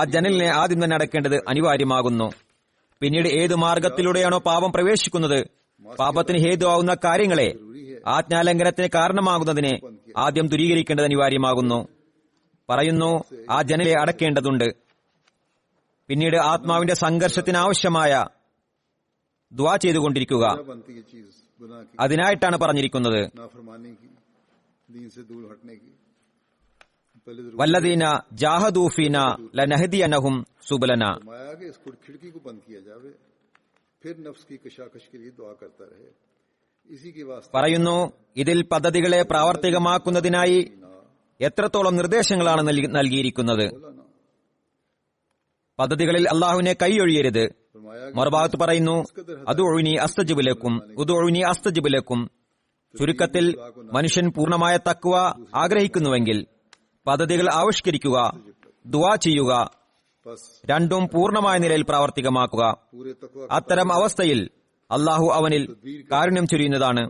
ആ ജനലിനെ ആദ്യം തന്നെ അടയ്ക്കേണ്ടത് അനിവാര്യമാകുന്നു. പിന്നീട് ഏത് മാർഗത്തിലൂടെയാണോ പാപം പ്രവേശിക്കുന്നത്, പാപത്തിന് ഹേതുവാകുന്ന കാര്യങ്ങളെ, ആജ്ഞാലംഘനത്തിന് കാരണമാകുന്നതിനെ ആദ്യം ദൂരീകരിക്കേണ്ടത് അനിവാര്യമാകുന്നു. പറയുന്നു, ആ ജനലെ അടക്കേണ്ടതുണ്ട്. പിന്നീട് ആത്മാവിന്റെ സംഘർഷത്തിനാവശ്യമായ ദുആ ചെയ്തുകൊണ്ടിരിക്കുക. അതിനായിട്ടാണ് പറഞ്ഞിരിക്കുന്നത്, വല്ലദീന ജാഹദൂ ഫീനാ ലനഹ്ദിയനഹും സുബലനാ. പറയുന്നു, ഇതിൽ പദ്ധതികളെ പ്രാവർത്തികമാക്കുന്നതിനായി എത്രത്തോളം നിർദ്ദേശങ്ങളാണ് നൽകിയിരിക്കുന്നത്. പദ്ധതികളിൽ അള്ളാഹുവിനെ കൈയൊഴിയരുത്. മറുഭാഗത്ത് പറയുന്നു, അദ്ഉനി അസ്തജിബ് ലക്കും ഉദ്ഉനി അസ്തജിബ് ലക്കും. ചുരുക്കത്തിൽ മനുഷ്യൻ പൂർണ്ണമായ തഖ്വ ആഗ്രഹിക്കുന്നുവെങ്കിൽ പദ്ധതികൾ ആവിഷ്കരിക്കുക, ദുആ ചെയ്യുക, രണ്ടും പൂർണ്ണമായ നിലയിൽ പ്രാവർത്തികമാക്കുക. അത്തരം അവസ്ഥയിൽ അള്ളാഹു അവനിൽ കാരുണ്യം ചൊരിയുന്നതാണ്.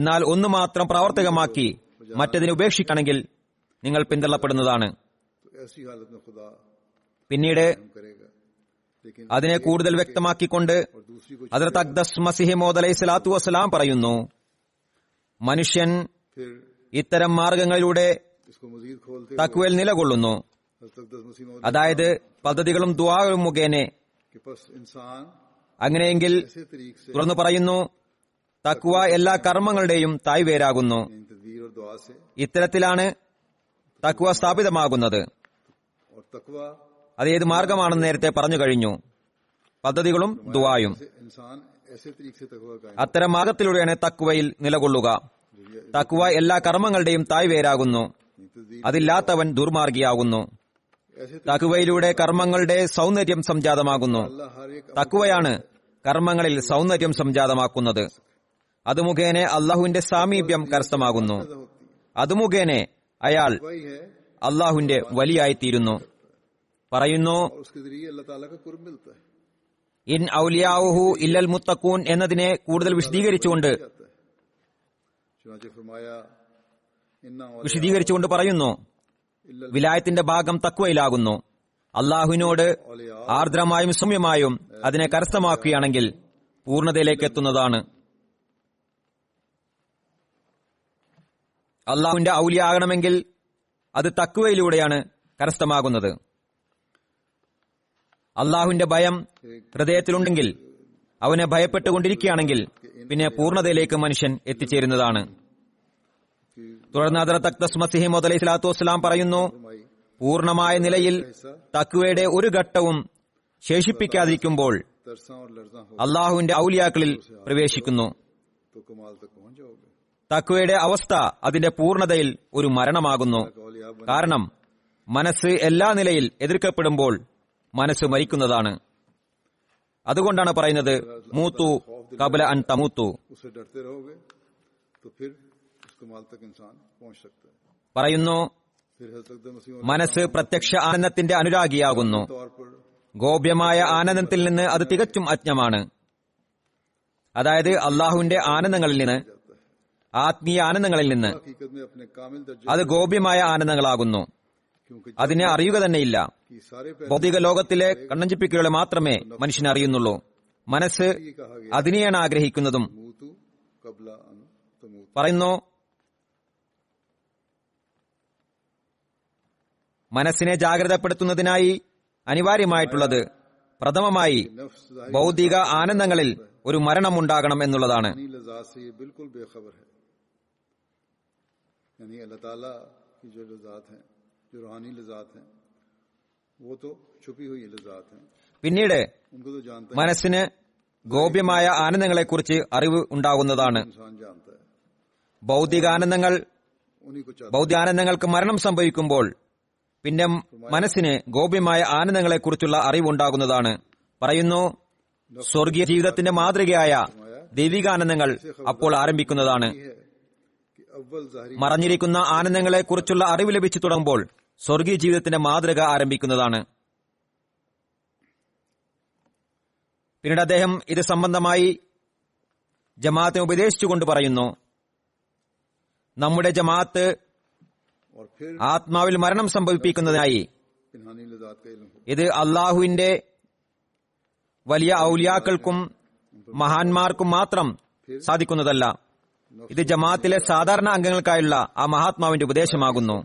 എന്നാൽ ഒന്ന് മാത്രം പ്രാവർത്തികമാക്കി മറ്റതിനെ ഉപേക്ഷിക്കണമെങ്കിൽ നിങ്ങൾ പിന്തള്ളപ്പെടുന്നതാണ്. പിന്നീട് അതിനെ കൂടുതൽ വ്യക്തമാക്കിക്കൊണ്ട് ഹദ്റത്ത് അഖ്ദസ് മസീഹ് മൗഊദ് അലൈഹി സ്വലാത്തു വസ്സലാം പറയുന്നു, മനുഷ്യൻ ഇത്തരം മാർഗങ്ങളിലൂടെ തഖ്വയിൽ നിലകൊള്ളുന്നു. അതായത് പദ്ധതികളും ദുആകളും മുഖേന അങ്ങനെയെങ്കിൽ തുറന്നു പറയുന്നു, തഖ്വ എല്ലാ കർമ്മങ്ങളുടെയും തായ്വേരാകുന്നു. ഇത്തരത്തിലാണ് തഖ്വ സ്ഥാപിതമാകുന്നത്. അതേത് മാർഗമാണെന്ന് നേരത്തെ പറഞ്ഞു കഴിഞ്ഞു. പദ്ധതികളും ദുആയും. അത്തരം മാർഗത്തിലൂടെയാണ് തഖ്വയിൽ നിലകൊള്ളുക. തഖ്വ എല്ലാ കർമ്മങ്ങളുടെയും തായ്വേരാകുന്നു. അതില്ലാത്തവൻ ദുർമാർഗിയാകുന്നു. തഖ്വയിലൂടെ കർമ്മങ്ങളുടെ സൗന്ദര്യം സംജാതമാകുന്നു. തഖ്വയാണ് കർമ്മങ്ങളിൽ സൗന്ദര്യം സംജാതമാക്കുന്നത്. അത് മുഖേന അള്ളാഹുവിന്റെ സാമീപ്യം കരസ്ഥമാകുന്നു. അതുമുഖേന അയാൾ അള്ളാഹുവിന്റെ വലിയായിത്തീരുന്നു. പറയുന്നു, ഇൻ ഔലിയാഉഹു ഇല്ലൽ മുത്തഖൂൻ എന്നതിനെ കൂടുതൽ വിശദീകരിച്ചുകൊണ്ട് പറയുന്നു, വിലായത്തിന്റെ ഭാഗം തഖ്വയിലാകുന്നു. അള്ളാഹുവിനോട് ആർദ്രമായും സൗമ്യമായും അതിനെ കരസ്ഥമാക്കുകയാണെങ്കിൽ പൂർണ്ണതയിലേക്ക് എത്തുന്നതാണ്. അള്ളാഹുവിന്റെ ഔലിയാകണമെങ്കിൽ അത് തഖ്വയിലൂടെയാണ് കരസ്ഥമാകുന്നത്. അള്ളാഹുവിന്റെ ഭയം ഹൃദയത്തിലുണ്ടെങ്കിൽ, അവനെ ഭയപ്പെട്ടുകൊണ്ടിരിക്കുകയാണെങ്കിൽ പിന്നെ പൂർണ്ണതയിലേക്ക് മനുഷ്യൻ എത്തിച്ചേരുന്നതാണ്. തുടർന്ന് ഹദ്റത്ത് തഖ്തസ്മസിഹി മൗഊദ് അലൈഹി സ്വലാത്തു വസ്സലാം പറയുന്നു, പൂർണ്ണമായ നിലയിൽ തഖ്വയുടെ ഒരു ഘട്ടവും ശേഷിപ്പിക്കാതിരിക്കുമ്പോൾ അള്ളാഹുവിന്റെ ഔലിയാക്കളിൽ പ്രവേശിക്കുന്നു. തഖ്വയുടെ അവസ്ഥ അതിന്റെ പൂർണ്ണതയിൽ ഒരു മരണമാകുന്നു. കാരണം മനസ്സ് എല്ലാ നിലയിൽ എതിർക്കപ്പെടുമ്പോൾ മനസ്സ് മരിക്കുന്നതാണ്. അതുകൊണ്ടാണ് പറയുന്നത്, മൂത്തു ഖബ്ല അൻ തമൂത്തു. പറയുന്നു, മനസ്സ് പ്രത്യക്ഷ ആനന്ദത്തിന്റെ അനുരാഗിയാകുന്നു. ഗോപ്യമായ ആനന്ദത്തിൽ നിന്ന് അത് തികച്ചും അജ്ഞമാണ്. അതായത് അള്ളാഹുവിന്റെ ആനന്ദങ്ങളിൽ നിന്ന്, ആത്മീയ ആനന്ദങ്ങളിൽ നിന്ന് അത് ഗോപ്യമായ ആനന്ദങ്ങളാകുന്നു. അതിനെ അറിയുക തന്നെയില്ല. ഭൗതിക ലോകത്തിലെ കണ്ണഞ്ചിപ്പിക്കലുകളെ മാത്രമേ മനുഷ്യനെ അറിയുന്നുള്ളൂ. മനസ്സ് അതിനെയാണ് ആഗ്രഹിക്കുന്നതും. പറയുന്നു, മനസ്സിനെ ജാഗ്രതപ്പെടുത്തുന്നതിനായി അനിവാര്യമായിട്ടുള്ളത് പ്രഥമമായി ഭൗതിക ആനന്ദങ്ങളിൽ ഒരു മരണമുണ്ടാകണം എന്നുള്ളതാണ്. പിന്നീട് മനസ്സിന് ഗോപ്യമായ ആനന്ദങ്ങളെക്കുറിച്ച് അറിവ് ഉണ്ടാകുന്നതാണ്. ഭൗതികാനന്ദങ്ങൾക്ക് മരണം സംഭവിക്കുമ്പോൾ പിന്നെ മനസ്സിന് ഗോപ്യമായ ആനന്ദങ്ങളെക്കുറിച്ചുള്ള അറിവുണ്ടാകുന്നതാണ്. പറയുന്നു, സ്വർഗീയ ജീവിതത്തിന്റെ മാതൃകയായ ദൈവികാനന്ദങ്ങൾ അപ്പോൾ ആരംഭിക്കുന്നതാണ്. മറഞ്ഞിരിക്കുന്ന ആനന്ദങ്ങളെക്കുറിച്ചുള്ള അറിവ് ലഭിച്ചു തുടങ്ങുമ്പോൾ സ്വർഗീയ ജീവിതത്തിന്റെ മാതൃക ആരംഭിക്കുന്നതാണ്. പിന്നീട് അദ്ദേഹം ഇത് സംബന്ധമായി ജമാഅത്തിനെ ഉപദേശിച്ചുകൊണ്ട് പറയുന്നു, നമ്മുടെ ജമാഅത്ത് ആത്മാവിൽ മരണം സംഭവിപ്പിക്കുന്നതിനായി ഇത് അള്ളാഹുവിന്റെ വലിയ ഔലിയാക്കൾക്കും മഹാന്മാർക്കും മാത്രം സാധിക്കുന്നതല്ല. ഇത് ജമാഅത്തിലെ സാധാരണ അംഗങ്ങൾക്കായുള്ള ആ മഹാത്മാവിന്റെ ഉപദേശമാകുന്നു.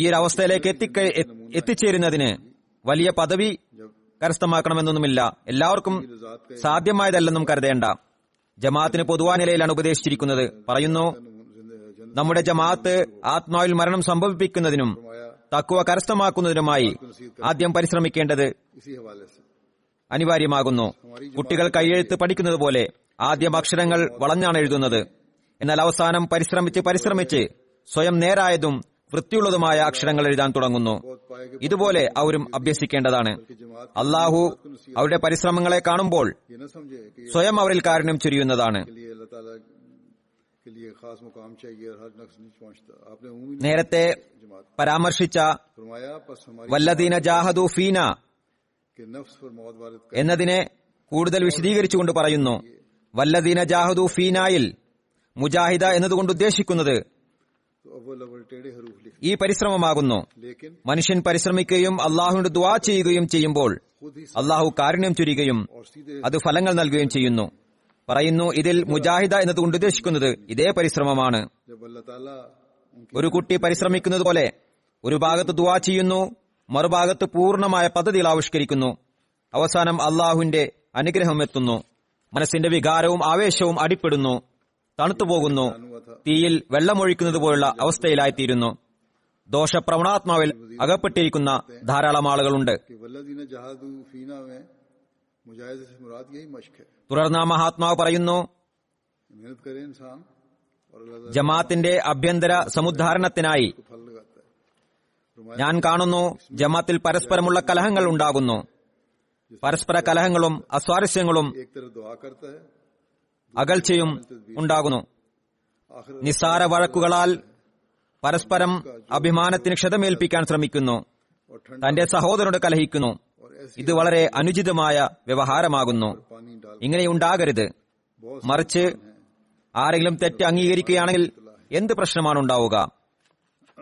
ഈ ഒരവസ്ഥയിലേക്ക് എത്തിച്ചേരുന്നതിന് വലിയ പദവി കരസ്ഥമാക്കണമെന്നൊന്നുമില്ല. എല്ലാവർക്കും സാധ്യമായതല്ലെന്നും കരുതേണ്ട. ജമാഅത്തിന് പൊതുവായ നിലയിലാണ് ഉപദേശിച്ചിരിക്കുന്നത്. പറയുന്നു, നമ്മുടെ ജമാഅത്ത് ആത്മാവിൽ മരണം സംഭവിപ്പിക്കുന്നതിനും തഖ്വ കരസ്ഥമാക്കുന്നതിനുമായി ആദ്യം പരിശ്രമിക്കേണ്ടത് അനിവാര്യമാകുന്നു. കുട്ടികൾ കൈയെഴുത്ത് പഠിക്കുന്നത് പോലെ ആദ്യം അക്ഷരങ്ങൾ വളഞ്ഞാണ് എഴുതുന്നത്. എന്നാൽ അവസാനം പരിശ്രമിച്ച് സ്വയം നേരായതും വൃത്തിയുള്ളതുമായ അക്ഷരങ്ങൾ എഴുതാൻ തുടങ്ങുന്നു. ഇതുപോലെ അവരും അഭ്യസിക്കേണ്ടതാണ്. അള്ളാഹു അവരുടെ പരിശ്രമങ്ങളെ കാണുമ്പോൾ സ്വയം അവരിൽ കാരുണ്യം ചൊരിയുന്നതാണ്. നേരത്തെ പരാമർശിച്ച വല്ലദീന ജാഹദു ഫീന എന്നതിനെ കൂടുതൽ വിശദീകരിച്ചുകൊണ്ട് പറയുന്നു, വല്ലദീന ജാഹദു ഫീനായിൽ മുജാഹിദ എന്നതുകൊണ്ട് ഉദ്ദേശിക്കുന്നത് ഈ പരിശ്രമമാകുന്നു. മനുഷ്യൻ പരിശ്രമിക്കുകയും അള്ളാഹുവിന്റെ ദുആ ചെയ്യുകയും ചെയ്യുമ്പോൾ അള്ളാഹു കാരുണ്യം ചൊരിയുകയും അത് ഫലങ്ങൾ നൽകുകയും ചെയ്യുന്നു. പറയുന്നു, ഇതിൽ മുജാഹിദ എന്നതുകൊണ്ട് ഉദ്ദേശിക്കുന്നത് ഇതേ പരിശ്രമമാണ്. ഒരു കുട്ടി പരിശ്രമിക്കുന്നത് പോലെ ഒരു ഭാഗത്ത് ദുആ ചെയ്യുന്നു, മറുഭാഗത്ത് പൂർണ്ണമായ പദ്ധതികൾ ആവിഷ്കരിക്കുന്നു. അവസാനം അള്ളാഹുവിന്റെ അനുഗ്രഹമെത്തുന്നു. മനസ്സിന്റെ വികാരവും ആവേശവും അടിപ്പെടുന്നു, തണുത്തുപോകുന്നു, തീയിൽ വെള്ളമൊഴിക്കുന്നത് പോലുള്ള അവസ്ഥയിലായിത്തീരുന്നു. ദോഷപ്രവണാത്മാവിൽ അകപ്പെട്ടിരിക്കുന്ന ധാരാളം ആളുകളുണ്ട്. തുടർന്ന് മഹാത്മാവ് പറയുന്നു, ജമാഅത്തിന്റെ അഭ്യന്തര സമുദ്ധാരണത്തിനായി ഞാൻ കാണുന്നു ജമാഅത്തിൽ പരസ്പരമുള്ള കലഹങ്ങൾ ഉണ്ടാകുന്നു. പരസ്പര കലഹങ്ങളും അസ്വാരസ്യങ്ങളും അകൽച്ചയും ഉണ്ടാകുന്നു. നിസ്സാര വഴക്കുകളാൽ പരസ്പരം അഭിമാനത്തിന് ക്ഷതമേൽപ്പിക്കാൻ ശ്രമിക്കുന്നു. തന്റെ സഹോദരനോട് കലഹിക്കുന്നു. ഇത് വളരെ അനുചിതമായ വ്യവഹാരമാകുന്നു. ഇങ്ങനെയുണ്ടാകരുത്. മറിച്ച് ആരെങ്കിലും തെറ്റ് അംഗീകരിക്കുകയാണെങ്കിൽ എന്ത് പ്രശ്നമാണ് ഉണ്ടാവുക?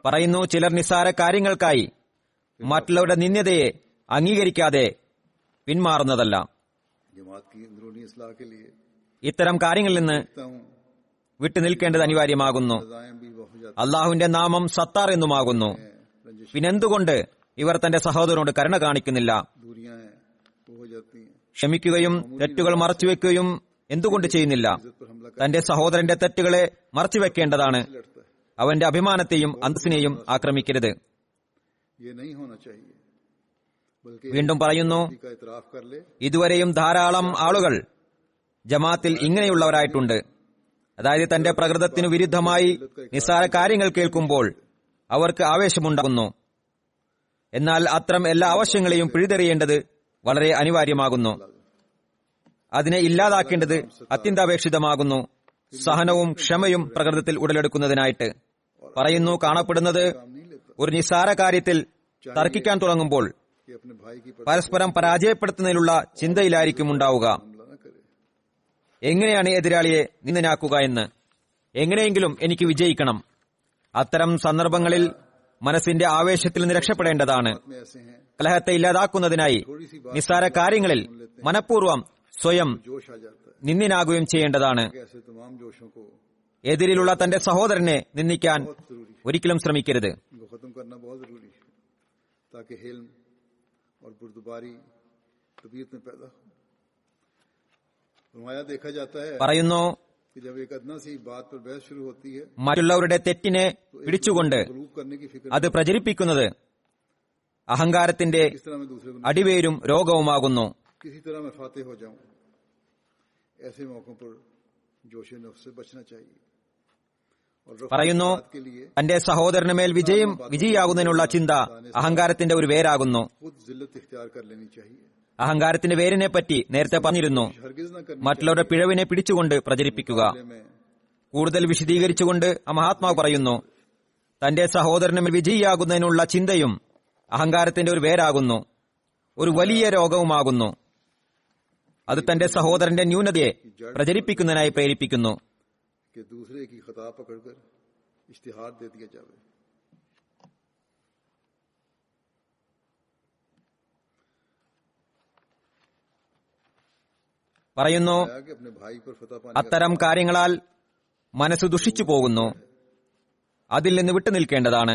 പറയുന്നു, ചിലർ നിസ്സാര കാര്യങ്ങൾക്കായി മറ്റുള്ളവരുടെ നിന്ദ്യതയെ അംഗീകരിക്കാതെ പിന്മാറുന്നതല്ല. ഇത്തരം കാര്യങ്ങളിൽ നിന്ന് വിട്ടുനിൽക്കേണ്ടത് അനിവാര്യമാകുന്നു. അള്ളാഹുവിന്റെ നാമം സത്താർ എന്നുമാകുന്നു. പിന്നെന്തുകൊണ്ട് ഇവർ തന്റെ സഹോദരനോട് കരുണ കാണിക്കുന്നില്ല? ക്ഷമിക്കുകയും തെറ്റുകൾ മറച്ചുവെക്കുകയും എന്തുകൊണ്ട് ചെയ്യുന്നില്ല? തന്റെ സഹോദരന്റെ തെറ്റുകളെ മറച്ചുവെക്കേണ്ടതാണ്. അവന്റെ അഭിമാനത്തെയും അന്തസ്സിനെയും ആക്രമിക്കരുത്. വീണ്ടും പറയുന്നു, ഇതുവരെയും ധാരാളം ആളുകൾ ജമാഅത്തിൽ ഇങ്ങനെയുള്ളവരായിട്ടുണ്ട്. അതായത്, തന്റെ പ്രകൃതത്തിനു വിരുദ്ധമായി നിസ്സാര കാര്യങ്ങൾ കേൾക്കുമ്പോൾ അവർക്ക് ആവേശമുണ്ടാകുന്നു. എന്നാൽ അത്തരം എല്ലാ ആവശ്യങ്ങളെയും പിഴുതെറിയേണ്ടത് വളരെ അനിവാര്യമാകുന്നു. അതിനെ ഇല്ലാതാക്കേണ്ടത് അത്യന്താപേക്ഷിതമാകുന്നു, സഹനവും ക്ഷമയും പ്രകൃതത്തിൽ ഉടലെടുക്കുന്നതിനായിട്ട്. പറയുന്നു, കാണപ്പെടുന്നത് ഒരു നിസ്സാര കാര്യത്തിൽ തർക്കിക്കാൻ തുടങ്ങുമ്പോൾ പരസ്പരം പരാജയപ്പെടുത്തുന്നതിനുള്ള ചിന്തയിലായിരിക്കും ഉണ്ടാവുക. എങ്ങനെയാണ് എതിരാളിയെ നിന്ദനാക്കുക എന്ന്. എങ്ങനെയെങ്കിലും എനിക്ക് വിജയിക്കണം. അത്തരം സന്ദർഭങ്ങളിൽ മനസ്സിന്റെ ആവേശത്തിൽ നിന്ന് രക്ഷപ്പെടേണ്ടതാണ്. കലഹത്തെ ഇല്ലാതാക്കുന്നതിനായി നിസ്സാര കാര്യങ്ങളിൽ മനഃപൂർവ്വം സ്വയം നിന്ദിനാകുകയും ചെയ്യേണ്ടതാണ്. എതിരിലുള്ള തന്റെ സഹോദരനെ നിന്ദിക്കാൻ ഒരിക്കലും ശ്രമിക്കരുത്. പറയുന്നു, മറ്റുള്ളവരുടെ തെറ്റിനെ പിടിച്ചുകൊണ്ട് അത് പ്രചരിപ്പിക്കുന്നത് അഹങ്കാരത്തിന്റെ അടിവേരും രോഗവുമാകുന്നു. പറയുന്നു, തന്റെ സഹോദരന് മേൽ വിജയിയാകുന്നതിനുള്ള ചിന്ത അഹങ്കാരത്തിന്റെ ഒരു വേരാകുന്നു. അഹങ്കാരത്തിന്റെ വേരിനെ പറ്റി നേരത്തെ പറഞ്ഞിരുന്നു. മറ്റുള്ളവരുടെ പിഴവിനെ പിടിച്ചുകൊണ്ട് പ്രചരിപ്പിക്കുക. കൂടുതൽ വിശദീകരിച്ചുകൊണ്ട് മഹാത്മാവ് പറയുന്നു, തന്റെ സഹോദരന് മേൽ വിജയിയാകുന്നതിനുള്ള ചിന്തയും അഹങ്കാരത്തിന്റെ ഒരു വേരാകുന്നു, ഒരു വലിയ രോഗവുമാകുന്നു. അത് തന്റെ സഹോദരന്റെ ന്യൂനതയെ പ്രചരിപ്പിക്കുന്നതിനായി പ്രേരിപ്പിക്കുന്നു. പറയുന്നു, അത്തരം കാര്യങ്ങളാൽ മനസ്സ് ദുഷിച്ചു പോകുന്നു. അതിൽ നിന്ന് വിട്ടുനിൽക്കേണ്ടതാണ്.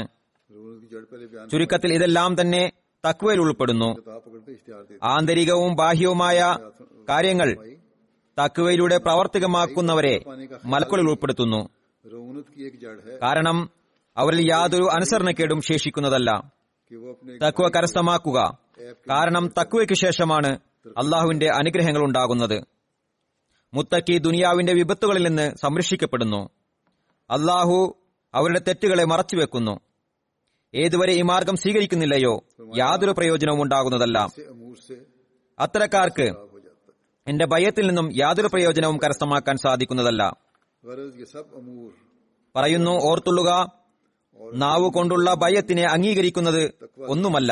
ചുരുക്കത്തിൽ ഇതെല്ലാം തന്നെ തഖ്വയിൽ ഉൾപ്പെടുന്നു. ആന്തരികവും ബാഹ്യവുമായ കാര്യങ്ങൾ തഖ്വയിലൂടെ പ്രാവർത്തികമാക്കുന്നവരെ മലക്കുകളിൽ ഉൾപ്പെടുത്തുന്നു. കാരണം അവരിൽ യാതൊരു അനുസരണക്കേടും ശേഷിക്കുന്നതല്ല. തഖ്വ കരസ്ഥമാക്കുക. കാരണം തഖ്വയ്ക്ക് ശേഷമാണ് അള്ളാഹുവിന്റെ അനുഗ്രഹങ്ങൾ ഉണ്ടാകുന്നത്. മുത്തക്കി ദുനിയാവിന്റെ വിപത്തുകളിൽ നിന്ന് സംരക്ഷിക്കപ്പെടുന്നു. അള്ളാഹു അവരുടെ തെറ്റുകളെ മറച്ചുവെക്കുന്നു. ഏതുവരെ ഈ മാർഗം സ്വീകരിക്കുന്നില്ലയോ യാതൊരു പ്രയോജനവും ഉണ്ടാകുന്നതല്ല. അത്തരക്കാർക്ക് എന്റെ ഭയത്തിൽ നിന്നും യാതൊരു പ്രയോജനവും കരസ്ഥമാക്കാൻ സാധിക്കുന്നതല്ല. പറയുന്നു, ഓർത്തുള്ളുക, നാവു കൊണ്ടുള്ള ഭയത്തിനെ അംഗീകരിക്കുന്നത് ഒന്നുമല്ല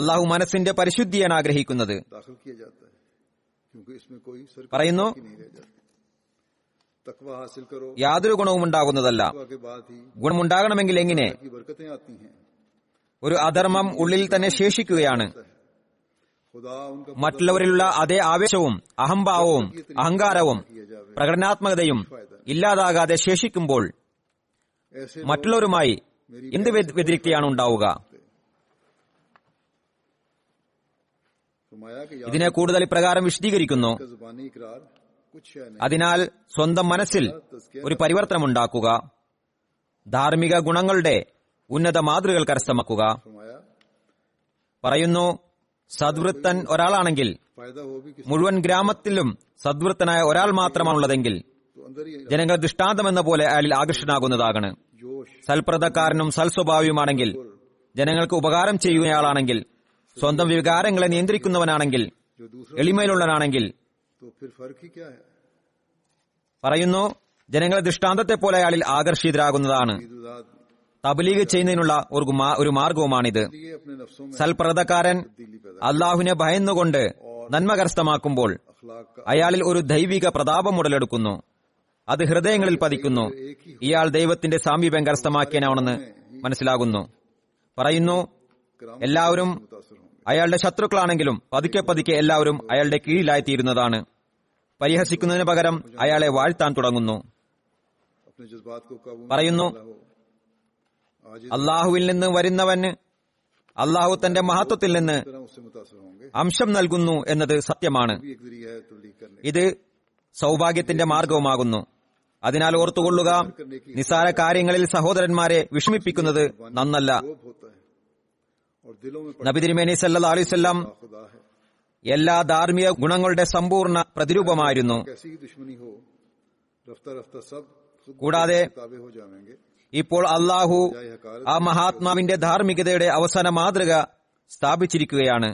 അള്ളാഹു മനസ്സിന്റെ പരിശുദ്ധിയാണ് ആഗ്രഹിക്കുന്നത്. പറയുന്നു, യാതൊരു ഗുണവും ഉണ്ടാകുന്നതല്ല. ഗുണമുണ്ടാകണമെങ്കിൽ എങ്ങനെ? ഒരു അധർമ്മം ഉള്ളിൽ തന്നെ ശേഷിക്കുകയാണ്. മറ്റുള്ളവരിലുള്ള അതേ ആവേശവും അഹംഭാവവും അഹങ്കാരവും പ്രകടനാത്മകതയും ഇല്ലാതാകാതെ ശേഷിക്കുമ്പോൾ മറ്റുള്ളവരുമായി എന്ത് വ്യതിരിക്തിയാണ് ഉണ്ടാവുക? ഇതിനെ കൂടുതൽ ഇപ്രകാരം വിശദീകരിക്കുന്നു. അതിനാൽ സ്വന്തം മനസ്സിൽ ഒരു പരിവർത്തനമുണ്ടാക്കുക, ധാർമ്മിക ഗുണങ്ങളുടെ ഉന്നത മാതൃകകൾ കരസ്ഥമാക്കുക. പറയുന്നു, സദ്വൃത്തൻ ഒരാളാണെങ്കിൽ മുഴുവൻ ഗ്രാമത്തിലും സദ്വൃത്തനായ ഒരാൾ മാത്രമാണുള്ളതെങ്കിൽ ജനങ്ങൾ ദൃഷ്ടാന്തം എന്ന പോലെ അയാളിൽ ആകർഷണാകുന്നതാണ്. സൽപ്രദക്കാരനും സൽസ്വഭാവിയുമാണെങ്കിൽ, ജനങ്ങൾക്ക് ഉപകാരം ചെയ്യുന്നയാളാണെങ്കിൽ, സ്വന്തം വികാരങ്ങളെ നിയന്ത്രിക്കുന്നവനാണെങ്കിൽ, എളിമയിലുള്ളവനാണെങ്കിൽ. പറയുന്നു, ജനങ്ങളെ ദൃഷ്ടാന്തത്തെ പോലെ അയാളിൽ ആകർഷിതരാകുന്നതാണ്. തബ്ലീഗ് ചെയ്യുന്നതിനുള്ള ഒരു മാർഗവുമാണിത്. സൽപ്രദക്കാരൻ അള്ളാഹുവിനെ ഭയന്നുകൊണ്ട് നന്മ കരസ്ഥമാക്കുമ്പോൾ അയാളിൽ ഒരു ദൈവിക പ്രതാപം ഉടലെടുക്കുന്നു. അത് ഹൃദയങ്ങളിൽ പതിക്കുന്നു. ഇയാൾ ദൈവത്തിന്റെ സാമീപ്യം കരസ്ഥമാക്കിയനാണെന്ന് മനസ്സിലാകുന്നു. പറയുന്നു, എല്ലാവരും അയാളുടെ ശത്രുക്കളാണെങ്കിലും പതുക്കെ പതുക്കെ എല്ലാവരും അയാളുടെ കീഴിലായിത്തീരുന്നതാണ്. പരിഹസിക്കുന്നതിന് പകരം അയാളെ വാഴ്ത്താൻ തുടങ്ങുന്നു. പറയുന്നു, അള്ളാഹുവിൽ നിന്ന് വരുന്നവന് അള്ളാഹു തന്റെ മഹത്വത്തിൽ നിന്ന് അംശം നൽകുന്നു എന്നത് സത്യമാണ്. ഇത് സൗഭാഗ്യത്തിന്റെ മാർഗവുമാകുന്നു. അതിനാൽ ഓർത്തുകൊള്ളുക, നിസ്സാര കാര്യങ്ങളിൽ സഹോദരന്മാരെ വിഷമിപ്പിക്കുന്നത് നന്നല്ല. നബി തിരുമേനി സല്ലല്ലാഹു അലൈഹി വസല്ലം എല്ലാ ധാർമ്മിക ഗുണങ്ങളുടെ സമ്പൂർണ്ണ പ്രതിരൂപമായിരുന്നു. കൂടാതെ ഇപ്പോൾ അള്ളാഹു ആ മഹാത്മാവിന്റെ ധാർമ്മികതയുടെ അവസാന മാതൃക സ്ഥാപിച്ചിരിക്കുകയാണ്.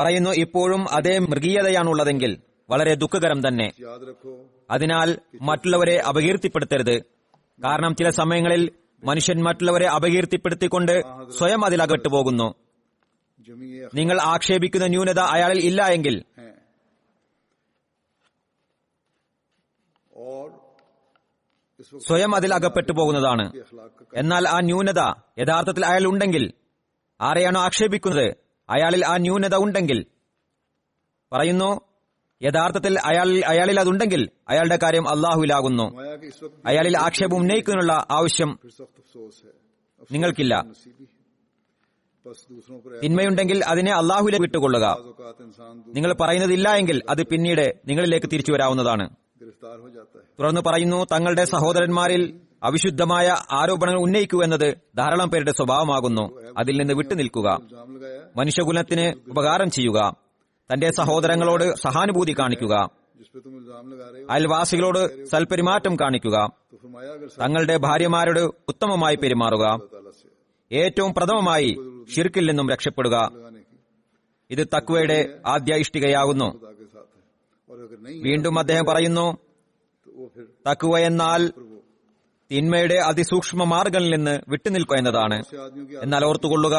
പറയുന്നു, ഇപ്പോഴും അതേ മൃഗീയതയാണുള്ളതെങ്കിൽ വളരെ ദുഃഖകരം തന്നെ. അതിനാൽ മറ്റുള്ളവരെ അപകീർത്തിപ്പെടുത്തരുത്. കാരണം ചില സമയങ്ങളിൽ മനുഷ്യൻ മറ്റുള്ളവരെ അപകീർത്തിപ്പെടുത്തിക്കൊണ്ട് സ്വയം അതിലകട്ടുപോകുന്നു. നിങ്ങൾ ആക്ഷേപിക്കുന്ന ന്യൂനത അയാളിൽ ഇല്ല എങ്കിൽ സ്വയം അതിലകപ്പെട്ടു പോകുന്നതാണ്. എന്നാൽ ആ ന്യൂനത യഥാർത്ഥത്തിൽ അയാൾ ഉണ്ടെങ്കിൽ, ആരെയാണോ ആക്ഷേപിക്കുന്നത് അയാളിൽ ആ ന്യൂനത ഉണ്ടെങ്കിൽ, പറയുന്നു, യഥാർത്ഥത്തിൽ അയാളിൽ അതുണ്ടെങ്കിൽ അയാളുടെ കാര്യം അള്ളാഹുവിലാകുന്നു. അയാളിൽ ആക്ഷേപം ഉന്നയിക്കുന്നതിനുള്ള ആവശ്യം നിങ്ങൾക്കില്ല. തിന്മയുണ്ടെങ്കിൽ അതിനെ അള്ളാഹുവിലെ വിട്ടുകൊള്ളുക. നിങ്ങൾ പറയുന്നതില്ല എങ്കിൽ അത് പിന്നീട് നിങ്ങളിലേക്ക് തിരിച്ചു വരാവുന്നതാണ്. തുടർന്ന് പറയുന്നു, തങ്ങളുടെ സഹോദരന്മാരിൽ അവിശുദ്ധമായ ആരോപണങ്ങൾ ഉന്നയിക്കുക എന്നത് ധാരാളം പേരുടെ സ്വഭാവമാകുന്നു. അതിൽ നിന്ന് വിട്ടുനിൽക്കുക. മനുഷ്യകുലത്തിന് ഉപകാരം ചെയ്യുക. തന്റെ സഹോദരങ്ങളോട് സഹാനുഭൂതി കാണിക്കുക. അയൽവാസികളോട് സൽപെരുമാറ്റം കാണിക്കുക. തങ്ങളുടെ ഭാര്യമാരോട് ഉത്തമമായി പെരുമാറുക. ഏറ്റവും പ്രഥമമായി ശിർക്കിൽ നിന്നും രക്ഷപ്പെടുക. ഇത് തഖ്വയുടെ ആദ്യ ഇഷ്ടികയാകുന്നു. വീണ്ടും അദ്ദേഹം പറയുന്നു, തഖ്വ എന്നാൽ തിന്മയുടെ അതിസൂക്ഷ്മ മാർഗങ്ങളിൽ നിന്ന് വിട്ടുനിൽക്കുക എന്നതാണ്. എന്നാൽ ഓർത്തുകൊള്ളുക,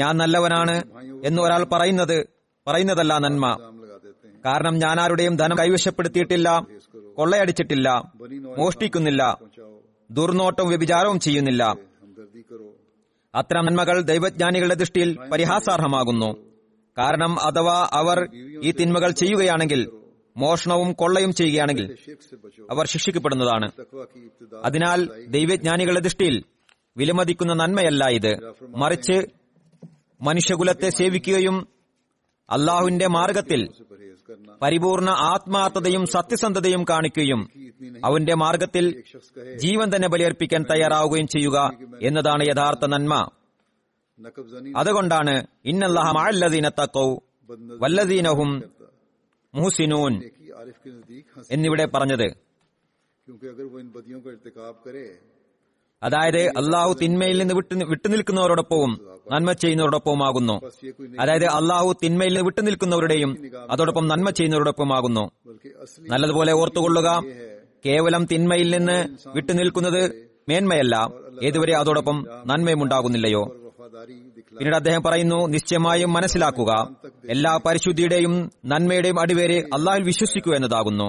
ഞാൻ നല്ലവനാണ് എന്ന് ഒരാൾ പറയുന്നതല്ല നന്മ. കാരണം ഞാൻ ആരുടെയും ധനം കൈവശപ്പെടുത്തിയിട്ടില്ല, കൊള്ളയടിച്ചിട്ടില്ല, മോഷ്ടിക്കുന്നില്ല, ദുർനോട്ടവും വ്യഭിചാരവും ചെയ്യുന്നില്ല. അത്തരം നന്മകൾ ദൈവജ്ഞാനികളുടെ ദൃഷ്ടിയിൽ പരിഹാസാർഹമാകുന്നു. കാരണം അഥവാ അവർ ഈ തിന്മകൾ ചെയ്യുകയാണെങ്കിൽ, മോഷണവും കൊള്ളയും ചെയ്യുകയാണെങ്കിൽ അവർ ശിക്ഷിക്കപ്പെടുന്നതാണ്. അതിനാൽ ദൈവജ്ഞാനികളുടെ ദൃഷ്ടിയിൽ വിലമതിക്കുന്ന നന്മയല്ല ഇത്. മറിച്ച് മനുഷ്യകുലത്തെ സേവിക്കുകയും അള്ളാഹുവിന്റെ മാർഗത്തിൽ പരിപൂർണ ആത്മാർത്ഥതയും സത്യസന്ധതയും കാണിക്കുകയും അവന്റെ മാർഗത്തിൽ ജീവൻ തന്നെ ബലിയർപ്പിക്കാൻ തയ്യാറാവുകയും ചെയ്യുക എന്നതാണ് യഥാർത്ഥ നന്മ. അതുകൊണ്ടാണ് ഇന്നല്ലാഹ മഅല്ലദീന തഖൗ വല്ലദീനഹും മുഹ്സിനൂൻ എന്നിവിടെ പറഞ്ഞത്. അതായത് അള്ളാഹു തിന്മയിൽ നിന്ന് വിട്ടുനിൽക്കുന്നവരോടൊപ്പവും നന്മ ചെയ്യുന്നവരോടൊപ്പവുമാകുന്നു. അതായത് അള്ളാഹു തിന്മയിൽ നിന്ന് വിട്ടുനിൽക്കുന്നവരുടെയും അതോടൊപ്പം നന്മ ചെയ്യുന്നവരോടൊപ്പമാകുന്നു. നല്ലതുപോലെ ഓർത്തുകൊള്ളുക, കേവലം തിന്മയിൽ നിന്ന് വിട്ടുനിൽക്കുന്നത് മേന്മയല്ല, ഏതുവരെ അതോടൊപ്പം നന്മയും ഉണ്ടാകുന്നില്ലയോ. പിന്നീട് അദ്ദേഹം പറയുന്നു, നിശ്ചയമായും മനസ്സിലാക്കുക, എല്ലാ പരിശുദ്ധിയുടെയും നന്മയുടെയും അടിവേര് അള്ളാഹിൽ വിശ്വസിക്കുക എന്നതാകുന്നു.